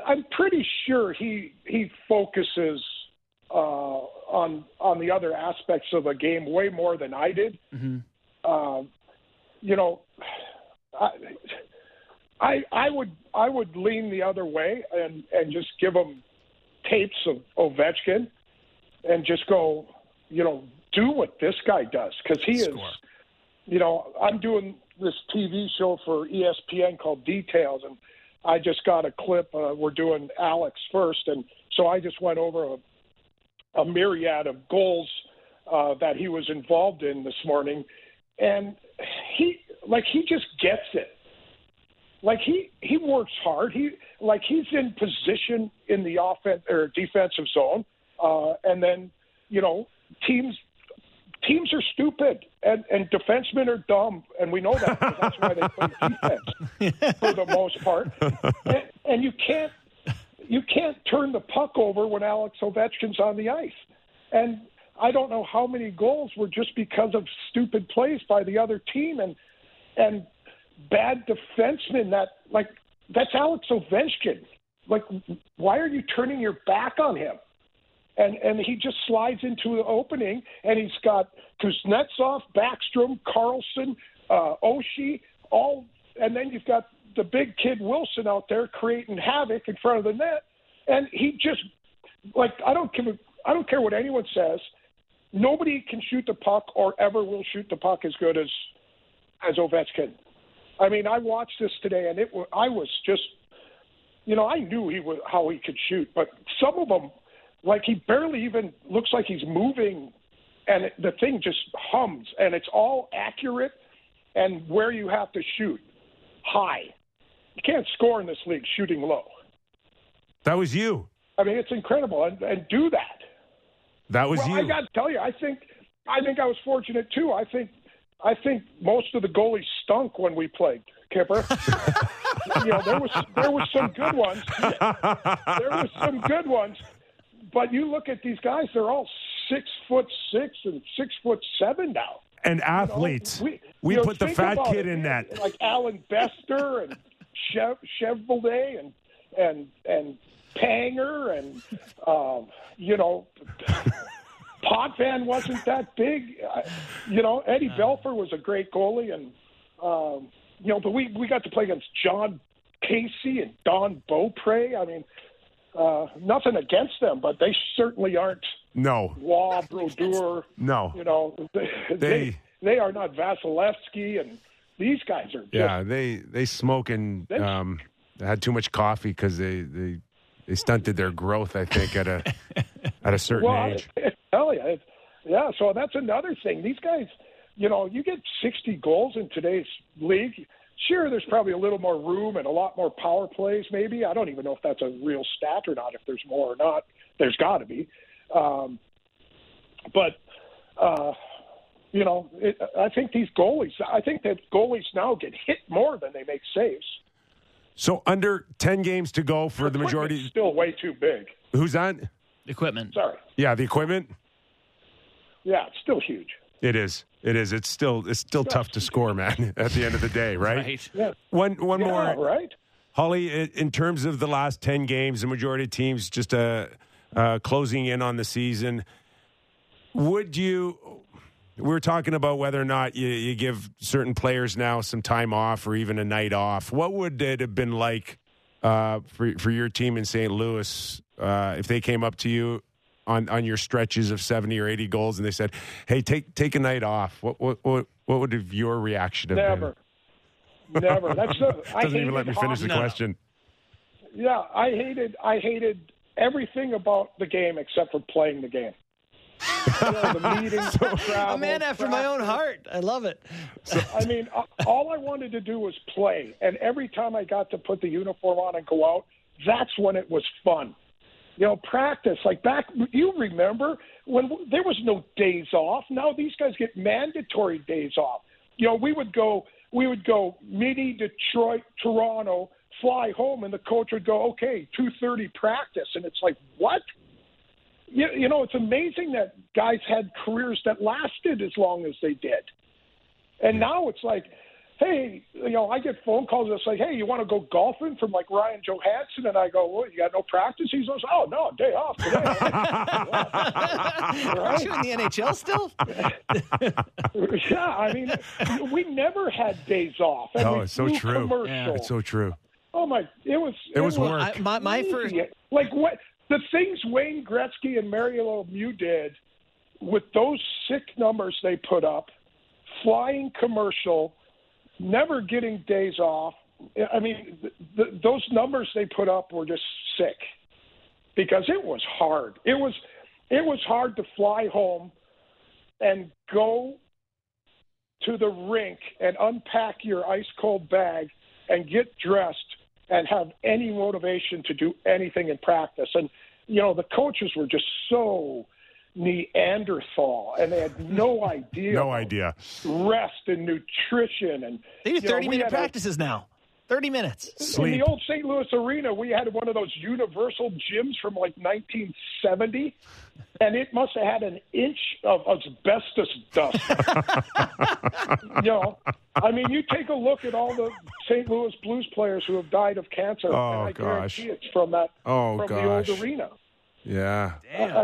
I'm pretty sure he focuses on the other aspects of a game way more than I did. Mm-hmm. I would lean the other way and just give him tapes of Ovechkin and just go, do what this guy does. Cause he Score. Is, I'm doing this TV show for ESPN called Details. And I just got a clip, we're doing Alex first. And so I just went over a myriad of goals that he was involved in this morning. And he just gets it. Like he works hard. He's in position in the offense or defensive zone. And then, teams are stupid and defensemen are dumb. And we know that because that's why they play defense for the most part. And you can't turn the puck over when Alex Ovechkin's on the ice. And I don't know how many goals were just because of stupid plays by the other team and bad defensemen that's Alex Ovechkin. Like, why are you turning your back on him? And he just slides into the opening, and he's got Kuznetsov, Backstrom, Carlson, Oshie, all, and then you've got the big kid Wilson out there creating havoc in front of the net, and he just I don't care what anyone says. Nobody can shoot the puck or ever will shoot the puck as good as Ovechkin. I mean, I watched this today, and I was just, I knew how he could shoot, but some of them, he barely even looks like he's moving, and the thing just hums, and it's all accurate and where you have to shoot high. You can't score in this league shooting low. That was you. I mean, it's incredible, and do that. That was you. I got to tell you, I think I was fortunate too. I think most of the goalies stunk when we played, Kipper. There was some good ones. But you look at these guys; they're all 6'6" and 6'7" now, and athletes. We put the fat kid in that, like Alan Bester and Chevrolet and Panger and Potvin wasn't that big. Eddie Belfour was a great goalie, and but we got to play against John Casey and Don Beaupre. I mean, nothing against them, but they certainly aren't. No. Waugh, Brodeur. No. They are not Vasilevsky, and these guys are. Just, yeah, they smoke and had too much coffee because they stunted their growth, I think, at a certain age. I tell you, yeah. So that's another thing. These guys, you get 60 goals in today's league. Sure, there's probably a little more room and a lot more power plays, maybe. I don't even know if that's a real stat or not, if there's more or not. There's got to be. I think that goalies now get hit more than they make saves. So under 10 games to go for the majority. It's still way too big. Who's on? Equipment. Sorry. Yeah, the equipment. Yeah, it's still huge. It is. It's still tough to score, man, at the end of the day, right? Right. Yeah. One more. Right. Holly, in terms of the last 10 games, the majority of teams just closing in on the season, we were talking about whether or not you give certain players now some time off or even a night off. What would it have been like for your team in St. Louis if they came up to you on your stretches of 70 or 80 goals and they said, hey, take a night off? What would have your reaction have been? Never. Doesn't even let me finish the question. Yeah, I hated everything about the game except for playing the game. The meetings, travel, a man after practice. My own heart. I love it. So, I mean, all I wanted to do was play, and every time I got to put the uniform on and go out, that's when it was fun. practice. Like back, you remember when there was no days off. Now these guys get mandatory days off. We would go Mini, Detroit, Toronto, fly home, and the coach would go, okay, 2:30 practice. And it's like, what? It's amazing that guys had careers that lasted as long as they did. And now it's like, hey, I get phone calls that's like, hey, you want to go golfing from like Ryan Johansson? And I go, well, you got no practice? He goes, oh, no, day off today. Right? Aren't you in the NHL still? Yeah, I mean, we never had days off. Oh, it's so true. Yeah, it's so true. Oh, my. It was work. My first. Like what? The things Wayne Gretzky and Mario Lemieux did with those sick numbers they put up, flying commercial, never getting days off. I mean, those numbers they put up were just sick because it was hard. It was hard to fly home and go to the rink and unpack your ice-cold bag and get dressed and have any motivation to do anything in practice. And, the coaches were just so Neanderthal, and they had no idea. Rest and nutrition. And they do 30-minute practices now. 30 minutes. Sleep. In the old St. Louis arena, we had one of those universal gyms from like 1970, and it must have had an inch of asbestos dust. I mean, you take a look at all the St. Louis Blues players who have died of cancer, and I guarantee it's from that the old arena. Yeah. Damn.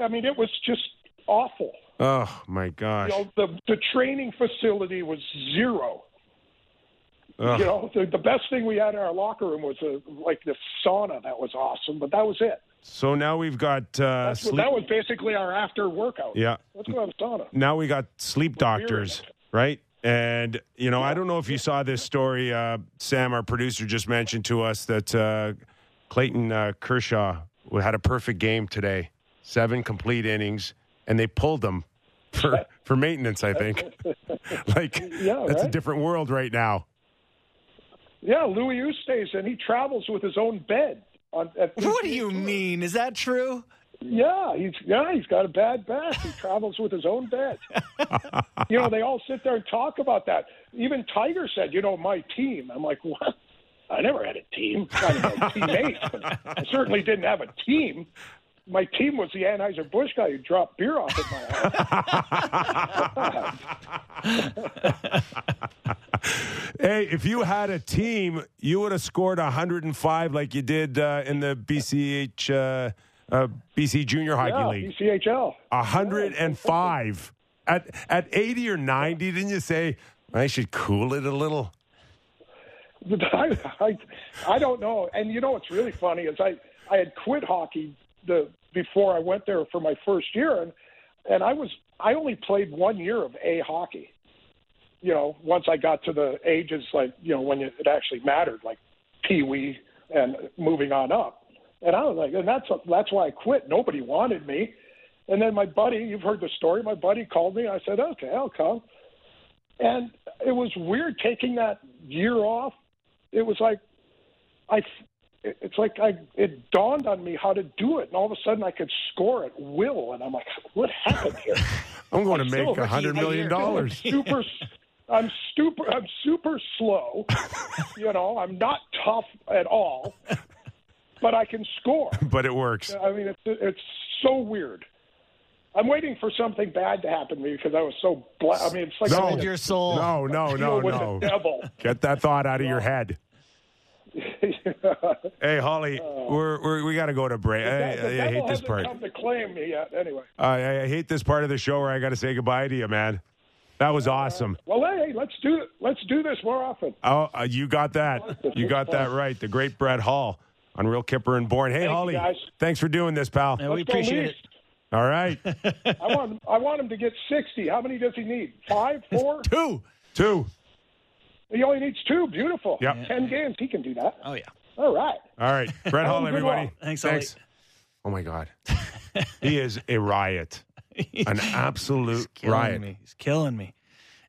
I mean, it was just awful. Oh, my gosh. The training facility was zero. Ugh. The best thing we had in our locker room was this sauna that was awesome, but that was it. So now we've got sleep. That was basically our after workout. Yeah. Let's go have a sauna. Now we got sleep doctors, right? And, I don't know if you saw this story. Sam, our producer, just mentioned to us that Clayton Kershaw had a perfect game today, 7 complete innings, and they pulled him for maintenance, I think. That's a different world right now. Yeah, Louis Oosthuizen, and he travels with his own bed. What do you mean? Is that true? Yeah, he's got a bad back. He travels with his own bed. They all sit there and talk about that. Even Tiger said, my team. I'm like, what? I never had a team. I didn't have teammates, but I certainly didn't have a team. My team was the Anheuser-Busch guy who dropped beer off at my house. Hey, if you had a team, you would have scored 105 like you did in the BC Junior Hockey League. BCHL. 105. At 80 or 90, didn't you say, I should cool it a little? I don't know. And what's really funny is I had quit hockey before I went there for my first year, and I only played 1 year of A hockey. Once I got to the ages when it actually mattered, like Pee Wee and moving on up, and I was like, and that's why I quit. Nobody wanted me, and then my buddy, you've heard the story. My buddy called me. I said, okay, I'll come, and it was weird taking that year off. It was like it dawned on me how to do it, and all of a sudden I could score at will, and I'm like, what happened here? I'm going to make $100 million. I'm super slow. I'm not tough at all, but I can score. But it works. I mean, it's so weird. I'm waiting for something bad to happen to me because I was so black. I mean, it's like sold your soul. No. The devil. Get that thought out of your head. Hey, Holly, we got to go to break. I hate this part. Come to claim me yet. Anyway, I hate this part of the show where I got to say goodbye to you, man. That was awesome. Well, hey, let's do this more often. Oh, you got that. You got that right. The great Brett Hull on Real Kipper and Born. Hey, Holly, thanks for doing this, pal. Yeah, we appreciate it. All right. I want him to get 60. How many does he need? 5, 4? Two. He only needs 2. Beautiful. Yep. Yeah. 10 games. He can do that. Oh, yeah. All right. Brett Hull, everybody. Well. Thanks. Oh, my God. He is a riot. An absolute riot. He's killing me.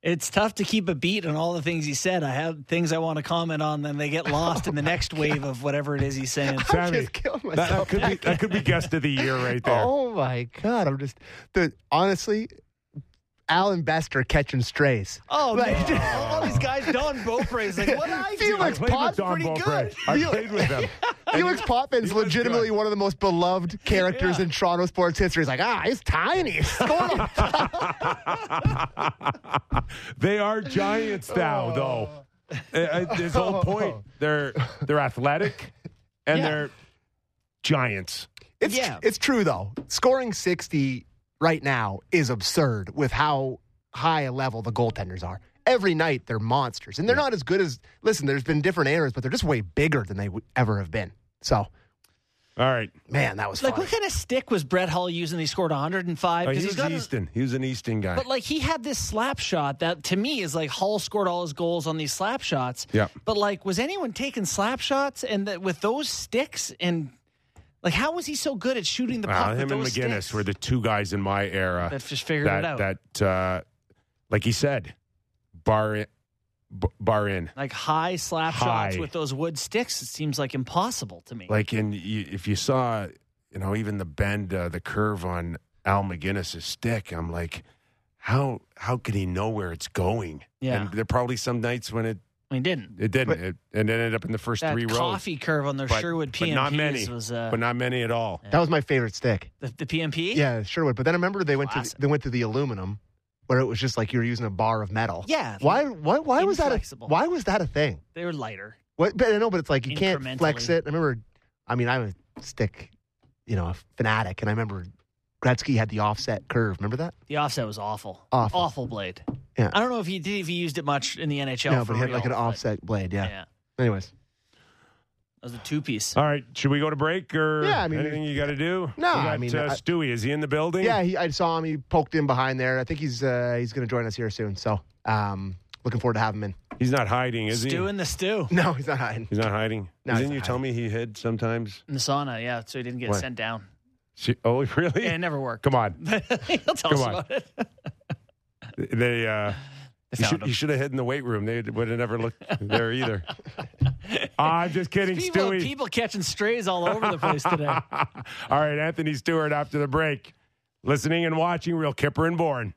It's tough to keep a beat on all the things he said. I have things I want to comment on, then they get lost in the next wave of whatever it is he's saying. Sammy, just killed myself. That could be guest of the year right there. Oh, my God. I'm just – honestly – Alan Bester catching strays. Oh, like, no. Just, all these guys, Don Beaupré's like, what I do? Felix Potvin, pretty Beaupre. Good. I played with him. Felix Potvin's legitimately good. One of the most beloved characters in Toronto sports history. He's like, he's tiny. He's They are giants now, though. His whole point, they're athletic and they're giants. It's true, though. Scoring 60 right now is absurd with how high a level the goaltenders are. Every night they're monsters, and they're not as good as. Listen, there's been different eras, but they're just way bigger than they would ever have been. So, all right, man, that was like fun. What kind of stick was Brett Hull using? He scored 105. Oh, he was an Easton guy, but like he had this slap shot that to me is like Hull scored all his goals on these slap shots. Yeah, but like, was anyone taking slap shots and that with those sticks and? Like, how was he so good at shooting the puck with those sticks? Him and McGinnis were the two guys in my era that just figured it out. That, like he said, bar in. Like high slap shots with those wood sticks, it seems like impossible to me. Like, if you saw, even the bend, the curve on Al McGinnis's stick, I'm like, how could he know where it's going? Yeah. And there are probably some nights when it. It didn't. It ended up in the first three rows. That coffee curve on their Sherwood PMPs was... but not many at all. Yeah. That was my favorite stick. The PMP? Yeah, Sherwood. But then I remember they went to the aluminum, where it was just like you were using a bar of metal. Yeah. Why was that? Why was that a thing? They were lighter. What? But I know, but it's like you can't flex it. I'm a stick, fanatic, and I remember Gretzky had the offset curve. Remember that? The offset was awful. Awful blade. Yeah. I don't know if he used it much in the NHL. No, but he had like an offset blade. Yeah. Anyways, that was a two-piece. All right, should we go to break or anything you got to do? No, Stewie, is he in the building? Yeah, I saw him. He poked in behind there. I think he's going to join us here soon. So, looking forward to having him in. He's not hiding, is he? Stew in the stew. No, he's not hiding. No, didn't you tell me he hid sometimes in the sauna? Yeah, so he didn't get sent down. Oh, really? Yeah, it never worked. Come on, he'll tell us about it. You should have hid in the weight room. They would have never looked there either. I'm just kidding, Stewie. People catching strays all over the place today. All right, Anthony Stewart after the break. Listening and watching Real Kipper and Bourne.